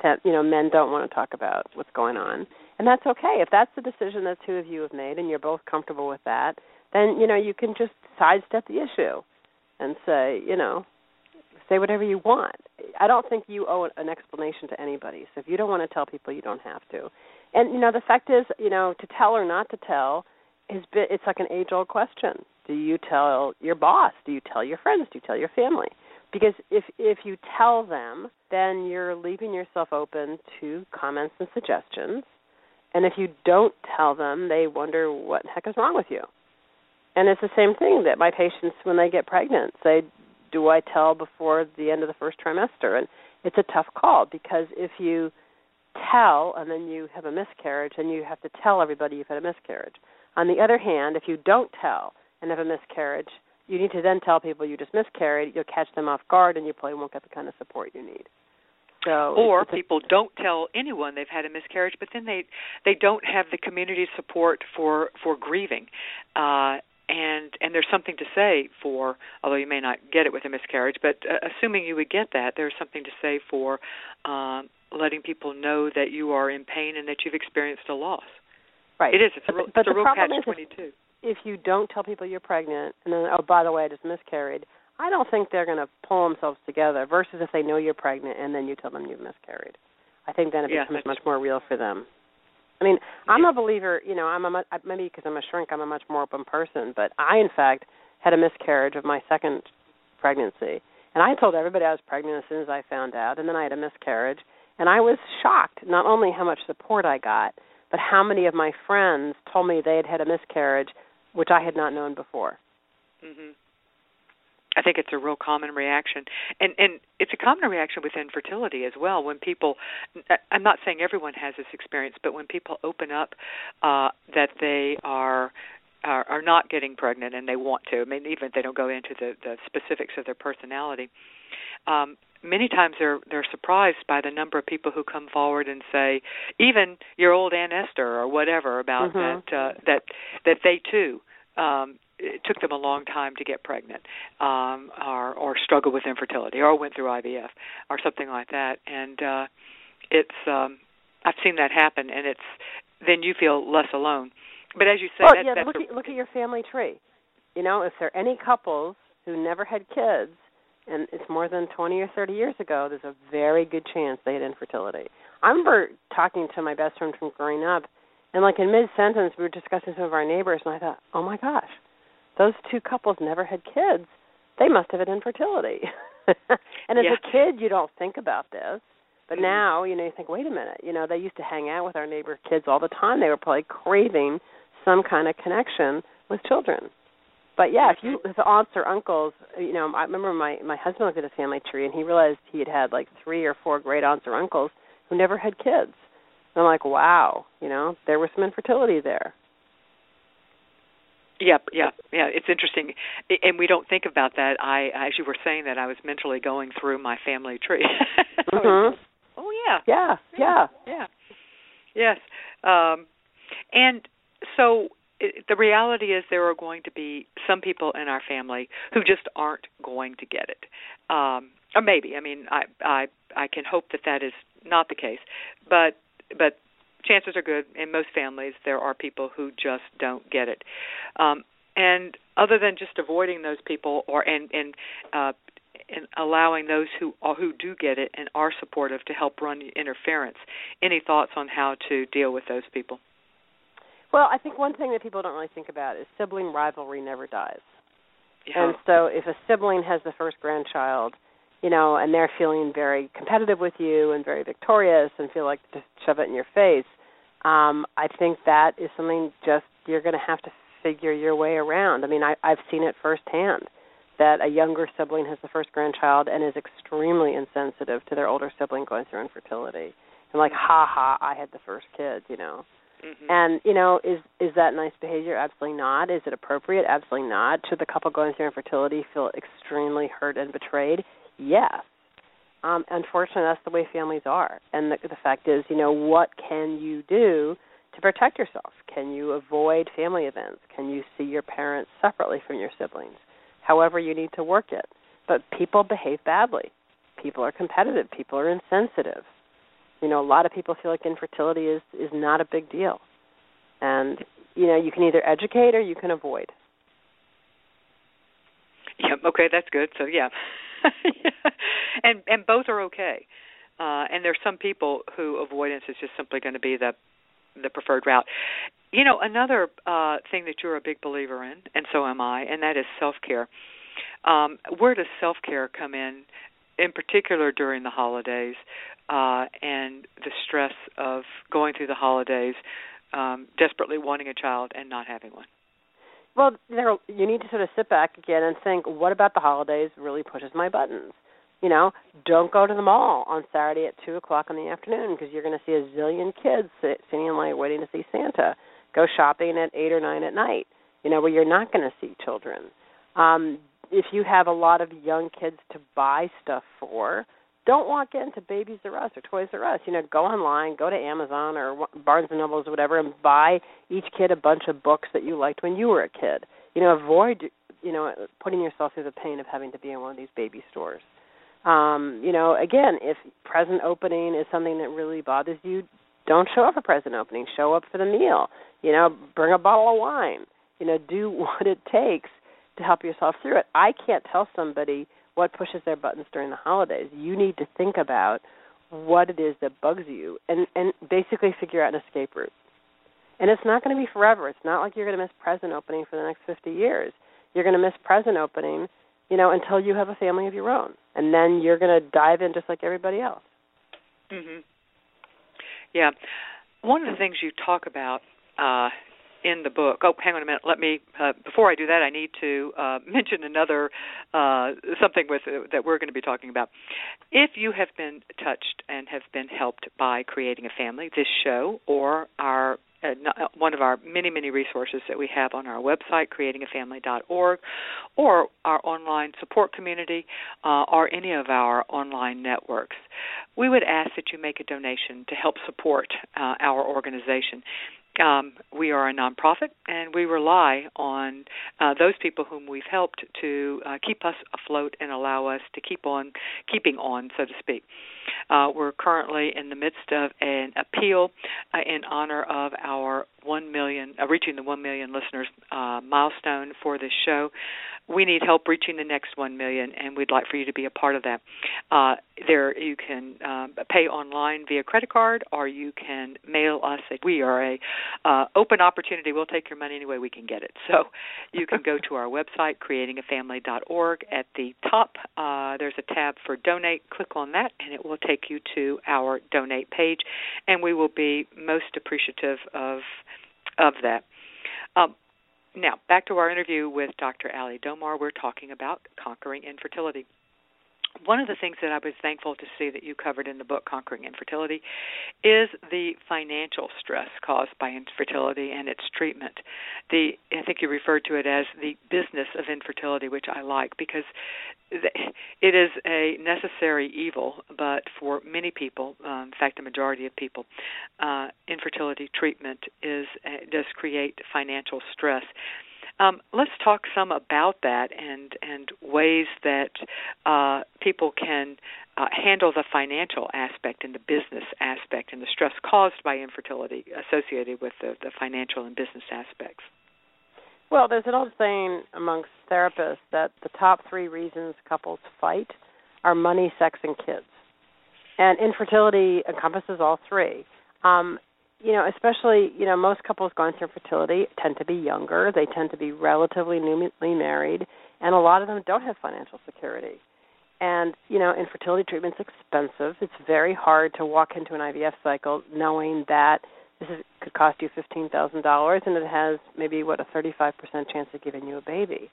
that, men don't want to talk about what's going on. And that's okay. If that's the decision that two of you have made and you're both comfortable with that, then, you can just sidestep the issue and say, say whatever you want. I don't think you owe an explanation to anybody. So if you don't want to tell people, you don't have to. And, the fact is, to tell or not to tell, it's like an age-old question. Do you tell your boss? Do you tell your friends? Do you tell your family? Because if you tell them, then you're leaving yourself open to comments and suggestions. And if you don't tell them, they wonder what the heck is wrong with you. And it's the same thing that my patients, when they get pregnant, say, do I tell before the end of the first trimester? And it's a tough call, because if you tell and then you have a miscarriage, and you have to tell everybody you've had a miscarriage. On the other hand, if you don't tell and have a miscarriage, you need to then tell people you just miscarried. You'll catch them off guard, and you probably won't get the kind of support you need. So it's people don't tell anyone they've had a miscarriage, but then they don't have the community support for grieving. And there's something to say for, although you may not get it with a miscarriage, but assuming you would get that, there's something to say for letting people know that you are in pain and that you've experienced a loss. Right. It is. It's a real catch-22. If you don't tell people you're pregnant and then, oh, by the way, I just miscarried, I don't think they're going to pull themselves together versus if they know you're pregnant and then you tell them you've miscarried. I think then it becomes much more real for them. I mean, I'm a believer, maybe because I'm a shrink, I'm a much more open person, but I, in fact, had a miscarriage of my second pregnancy. And I told everybody I was pregnant as soon as I found out, and then I had a miscarriage. And I was shocked, not only how much support I got, but how many of my friends told me they had had a miscarriage, which I had not known before. Mm-hmm. I think it's a real common reaction. And it's a common reaction with infertility as well. When people, I'm not saying everyone has this experience, but when people open up that they are not getting pregnant and they want to, I mean, even if they don't go into the specifics of their personality, many times they're surprised by the number of people who come forward and say, even your old Aunt Esther or whatever, about mm-hmm. that they too it took them a long time to get pregnant, or struggle with infertility, or went through IVF, or something like that. And I've seen that happen, and it's then you feel less alone. But as you say, look at your family tree. You know, if there are any couples who never had kids, and it's more than 20 or 30 years ago, there's a very good chance they had infertility. I remember talking to my best friend from growing up, and like in mid-sentence, we were discussing some of our neighbors, and I thought, oh my gosh, those two couples never had kids. They must have had infertility. And as a kid, you don't think about this. But mm-hmm. now, you know, you think, wait a minute. You know, they used to hang out with our neighbor kids all the time. They were probably craving some kind of connection with children. But, yeah, if the aunts or uncles, you know, I remember my husband looked at his family tree, and he realized he had, like, 3 or 4 great aunts or uncles who never had kids. And I'm like, wow, you know, there was some infertility there. Yeah. It's interesting, and we don't think about that. I, as you were saying that, I was mentally going through my family tree. Mm-hmm. Yes. And so the reality is there are going to be some people in our family who just aren't going to get it, or maybe. I mean, I can hope that is not the case, but. Chances are good in most families there are people who just don't get it. And other than just avoiding those people and allowing those who do get it and are supportive to help run interference, any thoughts on how to deal with those people? Well, I think one thing that people don't really think about is sibling rivalry never dies. Yeah. And so if a sibling has the first grandchild, you know, and they're feeling very competitive with you and very victorious and feel like just shove it in your face, I think that is something just you're going to have to figure your way around. I mean, I've seen it firsthand that a younger sibling has the first grandchild and is extremely insensitive to their older sibling going through infertility. And like, ha, I had the first kid, you know. Mm-hmm. And, you know, is that nice behavior? Absolutely not. Is it appropriate? Absolutely not. Should the couple going through infertility feel extremely hurt and betrayed? Yes. Unfortunately, that's the way families are. And the fact is, you know, what can you do to protect yourself? Can you avoid family events? Can you see your parents separately from your siblings? However, you need to work it. But people behave badly. People are competitive. People are insensitive. You know, a lot of people feel like infertility is not a big deal. And, you know, you can either educate or you can avoid. Yep. Okay, that's good. So, yeah. And both are okay. And there's some people who avoidance is just simply going to be the preferred route. You know, another thing that you're a big believer in, and so am I, and that is self-care. Where does self-care come in particular during the holidays and the stress of going through the holidays, desperately wanting a child and not having one? Well, you need to sort of sit back again and think, what about the holidays really pushes my buttons? You know, don't go to the mall on Saturday at 2 o'clock in the afternoon because you're going to see a zillion kids sitting in line waiting to see Santa. Go shopping at 8 or 9 at night, you know, where you're not going to see children. If you have a lot of young kids to buy stuff for, don't walk into Babies R Us or Toys R Us. You know, go online, go to Amazon or Barnes & Nobles or whatever and buy each kid a bunch of books that you liked when you were a kid. You know, avoid, you know, putting yourself through the pain of having to be in one of these baby stores. You know, again, if present opening is something that really bothers you, don't show up for present opening. Show up for the meal. You know, bring a bottle of wine. You know, do what it takes to help yourself through it. I can't tell somebody what pushes their buttons during the holidays. You need to think about what it is that bugs you and basically figure out an escape route. And it's not going to be forever. It's not like you're going to miss present opening for the next 50 years. You're going to miss present opening until you have a family of your own. And then you're going to dive in just like everybody else. Mm-hmm. Yeah. One of the things you talk about in the book. Oh, hang on a minute. Let me before I do that, I need to mention another something with that we're going to be talking about. If you have been touched and have been helped by Creating a Family, this show or our one of our many, many resources that we have on our website, creatingafamily.org, or our online support community, or any of our online networks, we would ask that you make a donation to help support our organization. We are a nonprofit, and we rely on those people whom we've helped to keep us afloat and allow us to keep on keeping on, so to speak. We're currently in the midst of an appeal in honor of our 1 million, reaching the 1 million listeners milestone for this show. We need help reaching the next 1 million, and we'd like for you to be a part of that. There, you can pay online via credit card, or you can mail us. We are a open opportunity. We'll take your money any way we can get it. So you can go to our website, creatingafamily.org. At the top, there's a tab for Donate. Click on that, and it will take you to our Donate page, and we will be most appreciative of that. Now, back to our interview with Dr. Ali Domar. We're talking about conquering infertility. One of the things that I was thankful to see that you covered in the book, Conquering Infertility, is the financial stress caused by infertility and its treatment. I think you referred to it as the business of infertility, which I like because it is a necessary evil, but for many people, in fact, the majority of people, infertility treatment does create financial stress. Let's talk some about that and ways that people can handle the financial aspect and the business aspect and the stress caused by infertility associated with the financial and business aspects. Well, there's an old saying amongst therapists that the top three reasons couples fight are money, sex, and kids. And infertility encompasses all three. Especially, most couples going through infertility tend to be younger. They tend to be relatively newly married, and a lot of them don't have financial security. And, infertility treatment's expensive. It's very hard to walk into an IVF cycle knowing that could cost you $15,000, and it has maybe, a 35% chance of giving you a baby.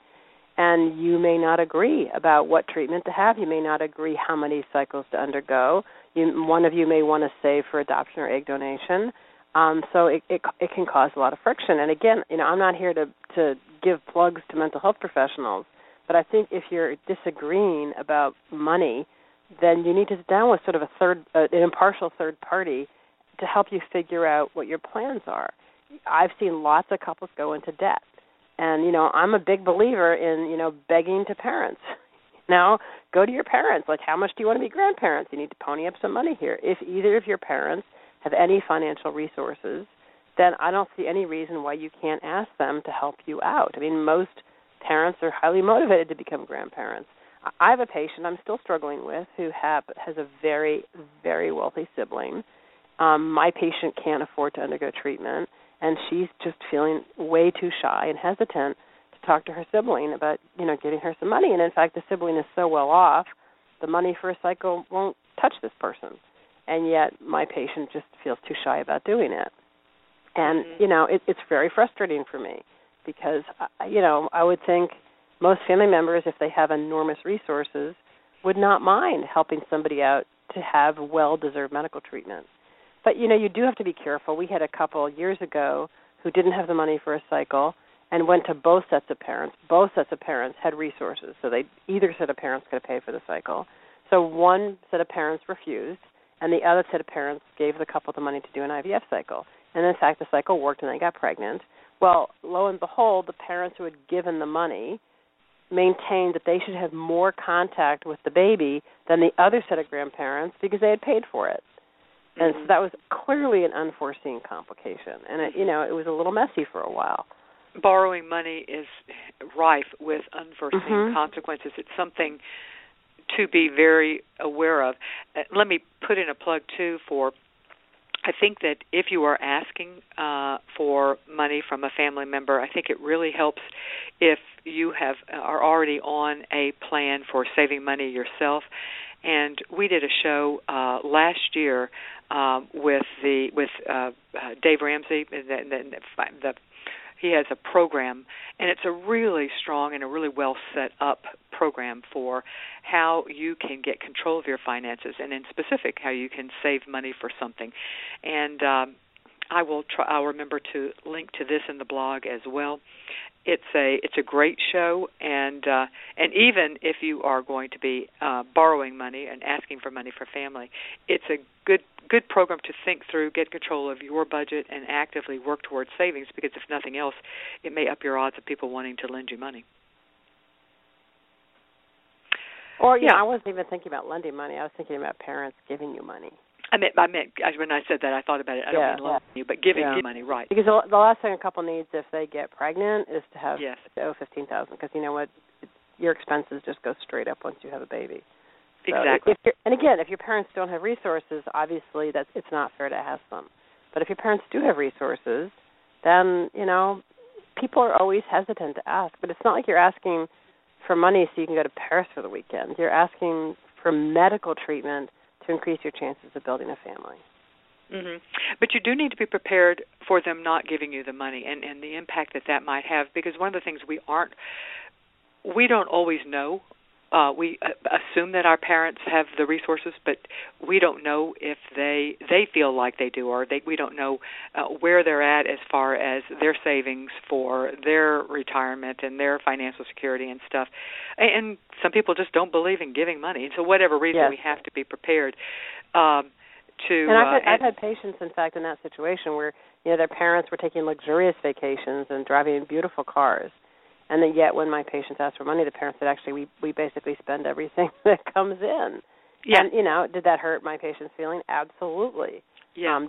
And you may not agree about what treatment to have. You may not agree how many cycles to undergo. One of you may want to save for adoption or egg donation. So it can cause a lot of friction. And again, I'm not here to give plugs to mental health professionals, but I think if you're disagreeing about money, then you need to sit down with sort of an impartial third party to help you figure out what your plans are. I've seen lots of couples go into debt. And, I'm a big believer in, begging to parents. Now, go to your parents. Like, how much do you want to be grandparents? You need to pony up some money here. If either of your parents have any financial resources, then I don't see any reason why you can't ask them to help you out. I mean, most parents are highly motivated to become grandparents. I have a patient I'm still struggling with who has a very, very wealthy sibling. My patient can't afford to undergo treatment, and she's just feeling way too shy and hesitant to talk to her sibling about, getting her some money. And, in fact, the sibling is so well off, the money for a cycle won't touch this person. And yet my patient just feels too shy about doing it. And, mm-hmm. It's very frustrating for me because, I would think most family members, if they have enormous resources, would not mind helping somebody out to have well-deserved medical treatment. But, you do have to be careful. We had a couple years ago who didn't have the money for a cycle and went to both sets of parents. Both sets of parents had resources, so either set of parents could pay for the cycle. So one set of parents refused, and the other set of parents gave the couple the money to do an IVF cycle. And, in fact, the cycle worked and they got pregnant. Well, lo and behold, the parents who had given the money maintained that they should have more contact with the baby than the other set of grandparents because they had paid for it. And so that was clearly an unforeseen complication. And, it was a little messy for a while. Borrowing money is rife with unforeseen consequences. It's something to be very aware of. Let me put in a plug, too, for I think that if you are asking for money from a family member, I think it really helps if you are already on a plan for saving money yourself. And we did a show last year with Dave Ramsey, the he has a program, and it's a really strong and a really well-set-up program for how you can get control of your finances, and in specific, how you can save money for something. And I'll remember to link to this in the blog as well. It's a great show, and even if you are going to be borrowing money and asking for money for family, it's a good program to think through, get control of your budget, and actively work towards savings, because if nothing else, it may up your odds of people wanting to lend you money. Or, yeah, I wasn't even thinking about lending money. I was thinking about parents giving you money. I meant when I said that, I thought about it. I don't mean lending you, but giving you money, right? Because the last thing a couple needs if they get pregnant is to have $15,000, because you know what, your expenses just go straight up once you have a baby. So exactly. If your parents don't have resources, obviously it's not fair to ask them. But if your parents do have resources, then you know people are always hesitant to ask. But it's not like you're asking for money so you can go to Paris for the weekend. You're asking for medical treatment to increase your chances of building a family. Mm-hmm. But you do need to be prepared for them not giving you the money and the impact that might have, because one of the things we don't always know. We assume that our parents have the resources, but we don't know if they feel like they do, or we don't know where they're at as far as their savings for their retirement and their financial security and stuff. And some people just don't believe in giving money. So whatever reason, we have to be prepared to... And I've had patients, in fact, in that situation where their parents were taking luxurious vacations and driving beautiful cars. And then yet when my patients asked for money, the parents said, actually, we basically spend everything that comes in. Yeah. And, did that hurt my patient's feeling? Absolutely. Yeah.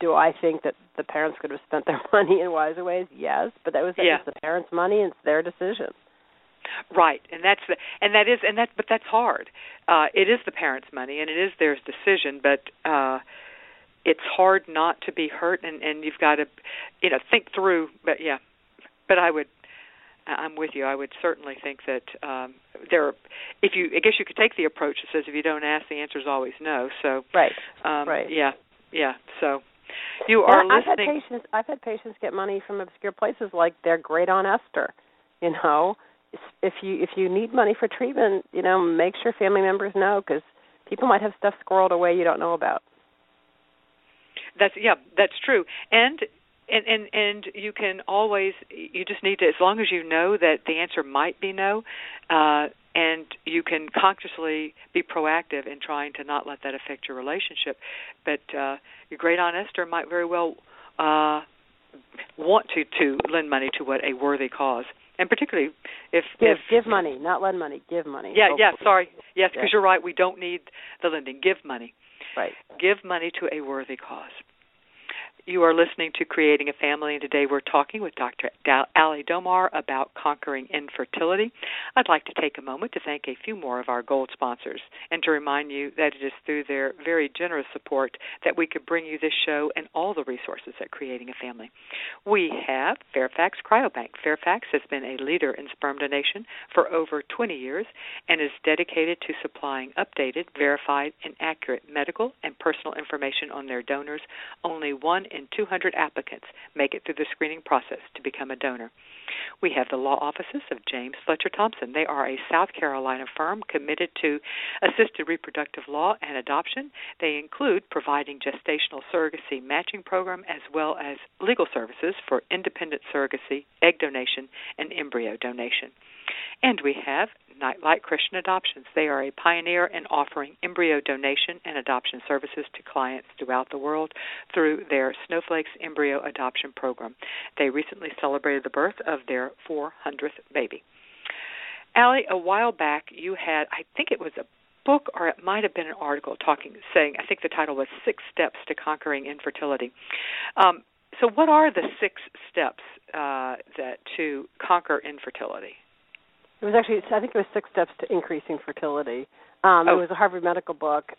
Do I think that the parents could have spent their money in wiser ways? Yes. But that was the parents' money, and it's their decision. Right, but that's hard. It is the parents' money, and it is their decision, but it's hard not to be hurt, and you've got to, think through. But yeah, but I'm with you. I would certainly think that I guess you could take the approach that says if you don't ask, the answer is always no. So right. Yeah. So you are listening. I've had patients get money from obscure places, like their great aunt Esther. If you need money for treatment, make sure family members know, because people might have stuff squirreled away you don't know about. That's true, And you can always, you just need to, as long as you know that the answer might be no, and you can consciously be proactive in trying to not let that affect your relationship. But your great aunt Esther might very well want to lend money to a worthy cause. And particularly if give money, not lend money, give money. Yes, because you're right, we don't need the lending. Give money. Right. Give money to a worthy cause. You are listening to Creating a Family, and today we're talking with Dr. Ali Domar about conquering infertility. I'd like to take a moment to thank a few more of our gold sponsors and to remind you that it is through their very generous support that we could bring you this show and all the resources at Creating a Family. We have Fairfax Cryobank. Fairfax has been a leader in sperm donation for over 20 years and is dedicated to supplying updated, verified, and accurate medical and personal information on their donors. Only one in 200 applicants make it through the screening process to become a donor. We have the law offices of James Fletcher Thompson. They are a South Carolina firm committed to assisted reproductive law and adoption. They include providing gestational surrogacy matching program as well as legal services for independent surrogacy, egg donation, and embryo donation. And we have Nightlight Christian Adoptions. They are a pioneer in offering embryo donation and adoption services to clients throughout the world through their Snowflakes Embryo Adoption Program. They recently celebrated the birth of their 400th baby. Ali, a while back you had, I think it was a book or it might have been an article saying, I think the title was 6 Steps to Conquering Infertility. So what are the 6 steps that to conquer infertility? It was actually, I think it was 6 Steps to Increasing Fertility. It was a Harvard Medical book.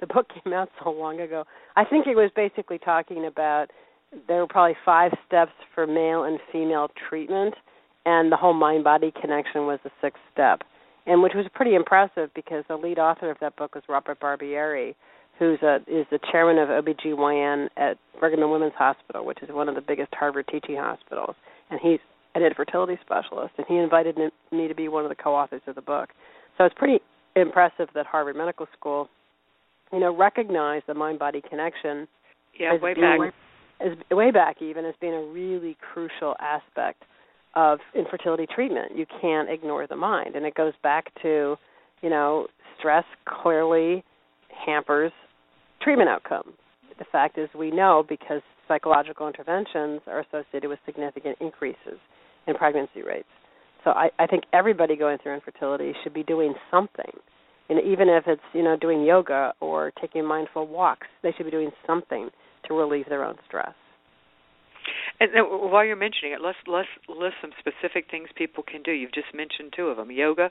the book came out so long ago. I think it was basically talking about there were probably 5 steps for male and female treatment, and the whole mind-body connection was the 6th step, and which was pretty impressive because the lead author of that book was Robert Barbieri, who is the chairman of OBGYN at Brigham and Women's Hospital, which is one of the biggest Harvard teaching hospitals, and he's an infertility specialist, and he invited me to be one of the co-authors of the book. So it's pretty impressive that Harvard Medical School, recognized the mind-body connection as being a really crucial aspect of infertility treatment. You can't ignore the mind, and it goes back to, stress clearly hampers treatment outcomes. The fact is we know because psychological interventions are associated with significant increases in pregnancy rates. So I think everybody going through infertility should be doing something. And even if it's, doing yoga or taking mindful walks, they should be doing something to relieve their own stress. And while you're mentioning it, let's list some specific things people can do. You've just mentioned 2 of them, yoga,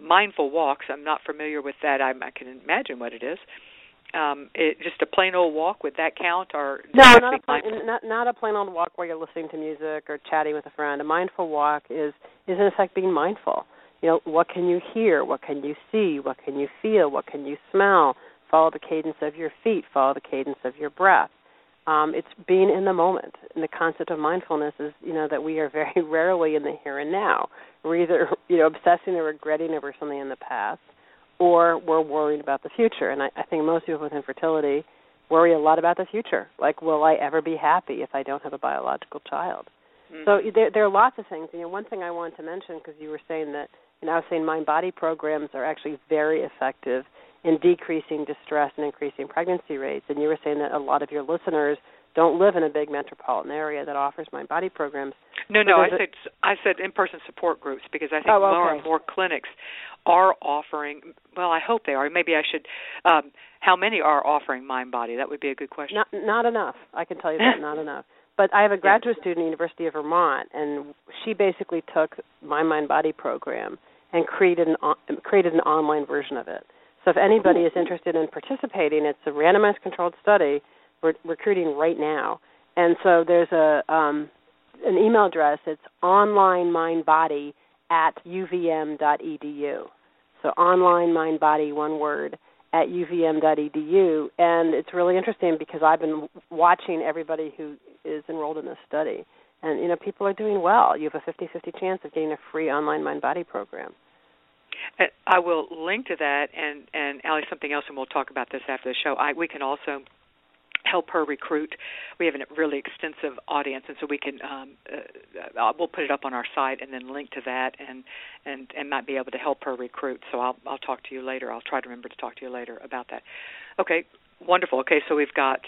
mindful walks. I'm not familiar with that. I can imagine what it is. Just a plain old walk, would that count? Or no, not a plain old walk where you're listening to music or chatting with a friend. A mindful walk is in effect being mindful. What can you hear? What can you see? What can you feel? What can you smell? Follow the cadence of your feet. Follow the cadence of your breath. It's being in the moment. And the concept of mindfulness is, that we are very rarely in the here and now. We're either, obsessing or regretting over something in the past, or we're worried about the future. And I think most people with infertility worry a lot about the future. Like, will I ever be happy if I don't have a biological child? Mm-hmm. So there are lots of things. One thing I wanted to mention, because you were saying that, I was saying mind-body programs are actually very effective in decreasing distress and increasing pregnancy rates. And you were saying that a lot of your listeners don't live in a big metropolitan area that offers mind-body programs. No, I said in-person support groups, because I think more and more clinics are offering, well, I hope they are. Maybe I should, how many are offering mind-body? That would be a good question. Not enough. I can tell you that, not enough. But I have a graduate student at the University of Vermont, and she basically took my mind-body program and created an online version of it. So if anybody is interested in participating, it's a randomized controlled study. We're recruiting right now. And so there's an email address. It's onlinemindbody@uvm.edu. So onlinemindbody, one word, at uvm.edu. And it's really interesting because I've been watching everybody who is enrolled in this study. And, people are doing well. You have a 50-50 chance of getting a free online mind-body program. I will link to that, and Ali, something else, and we'll talk about this after the show. We can also help her recruit. We have a really extensive audience, and so we can we'll put it up on our site and then link to that, and might be able to help her recruit. So I'll talk to you later. I'll try to remember to talk to you later about that. Okay, wonderful. Okay, so we've got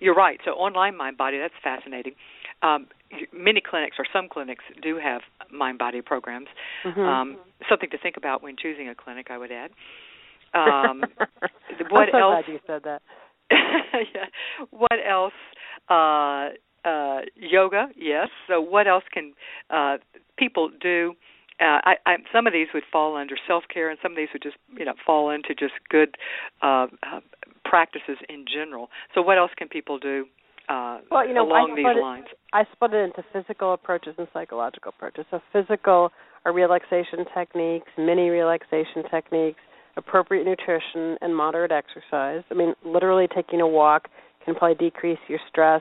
you're right. So online mind-body, that's fascinating. Many clinics or some clinics do have mind-body programs. Mm-hmm. Something to think about when choosing a clinic, I would add. What I'm so else? Glad you said that. Yeah. What else? Yoga, yes. So what else can people do? Some of these would fall under self-care, and some of these would just fall into just good practices in general. So what else can people do? Along these lines, I split it into physical approaches and psychological approaches. So physical are relaxation techniques, mini relaxation techniques, appropriate nutrition, and moderate exercise. I mean, literally taking a walk can probably decrease your stress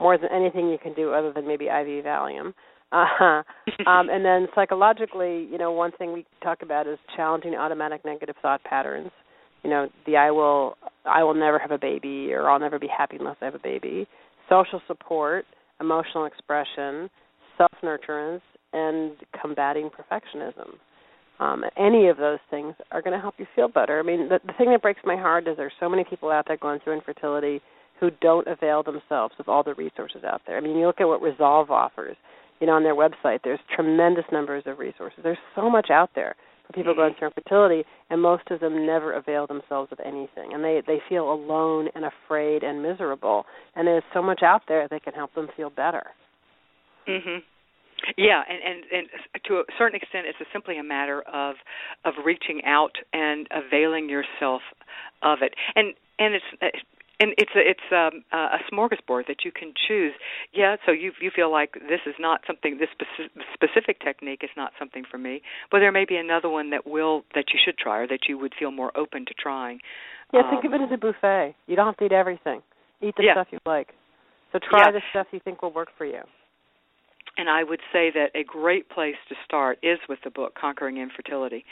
more than anything you can do other than maybe IV Valium. And then psychologically, one thing we talk about is challenging automatic negative thought patterns. The I will never have a baby, or I'll never be happy unless I have a baby. Social support, emotional expression, self-nurturance, and combating perfectionism. Any of those things are going to help you feel better. I mean, the thing that breaks my heart is there's so many people out there going through infertility who don't avail themselves of all the resources out there. I mean, you look at what Resolve offers, on their website. There's tremendous numbers of resources. There's so much out there for people going through infertility, and most of them never avail themselves of anything. And they feel alone and afraid and miserable. And there's so much out there that can help them feel better. Mm-hmm. Yeah, and to a certain extent, it's simply a matter of reaching out and availing yourself of it, and it's a smorgasbord that you can choose. Yeah, so you feel like this is not something, this specific technique is not something for me, but there may be another one that you should try or that you would feel more open to trying. Yeah, think of it as a buffet. You don't have to eat everything. Eat the stuff you like. So try the stuff you think will work for you. And I would say that a great place to start is with the book, Conquering Infertility.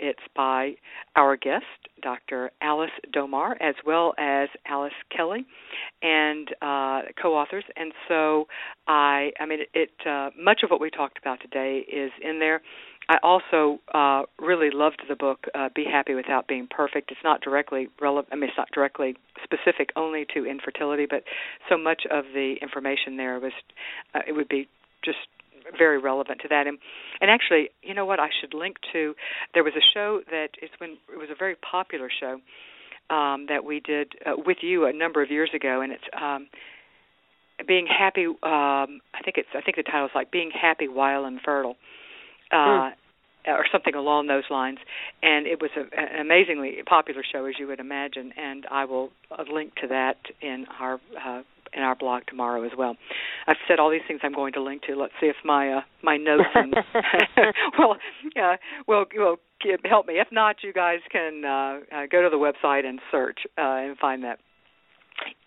It's by our guest, Dr. Alice Domar, as well as Alice Kelly, and co-authors. And so, much of what we talked about today is in there. I also really loved the book, Be Happy Without Being Perfect. It's not directly it's not directly specific only to infertility, but so much of the information there was, it would be just very relevant to that. And actually, you know what I should link to? There was a show it was a very popular show that we did with you a number of years ago, and it's Being Happy, I think the title's like Being Happy While Infertile. Or something along those lines, and it was an amazingly popular show, as you would imagine. And I will link to that in our blog tomorrow as well. I've said all these things I'm going to link to. Let's see if my notes will help me. If not, you guys can go to the website and search and find that.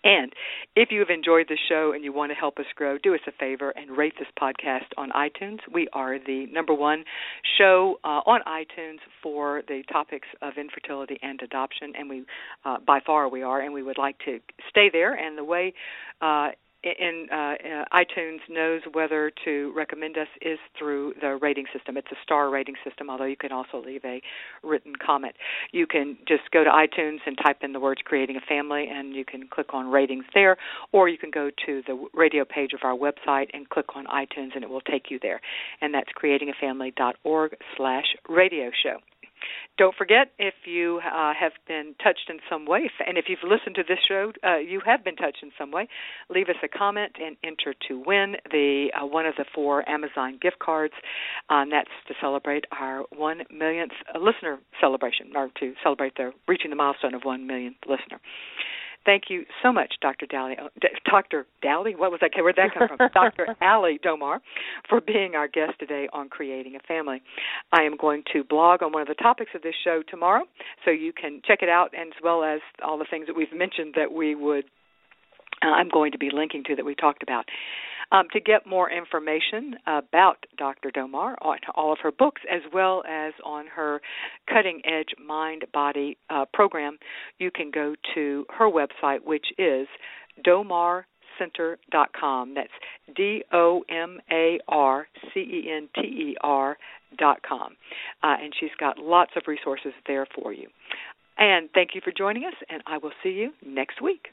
And if you've enjoyed the show and you want to help us grow, do us a favor and rate this podcast on iTunes. We are the #1 show on iTunes for the topics of infertility and adoption, and we, by far, we are, and we would like to stay there. And the way iTunes knows whether to recommend us is through the rating system. It's a star rating system, although you can also leave a written comment. You can just go to iTunes and type in the words Creating a Family, and you can click on ratings there, or you can go to the radio page of our website and click on iTunes, and it will take you there. And that's creatingafamily.org/radio show. Don't forget, if you have been touched in some way, and if you've listened to this show, you have been touched in some way, leave us a comment and enter to win one of the 4 Amazon gift cards. That's to celebrate our 1 millionth listener celebration, or to celebrate reaching the milestone of 1 millionth listener. Thank you so much, Dr. Dowley. Dr. Dowley? What was that? Where'd that come from? Dr. Ali Domar, for being our guest today on Creating a Family. I am going to blog on one of the topics of this show tomorrow, so you can check it out, and as well as all the things that we've mentioned that I'm going to be linking to that we talked about. To get more information about Dr. Domar, on all of her books, as well as on her cutting-edge mind-body program, you can go to her website, which is domarcenter.com. That's domarcenter.com. And she's got lots of resources there for you. And thank you for joining us, and I will see you next week.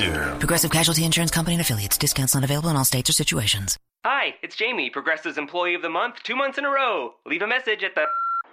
you. Progressive Casualty Insurance Company and affiliates. Discounts not available in all states or situations. Hi, it's Jamie, Progressive's Employee of the Month, 2 months in a row. Leave a message at the...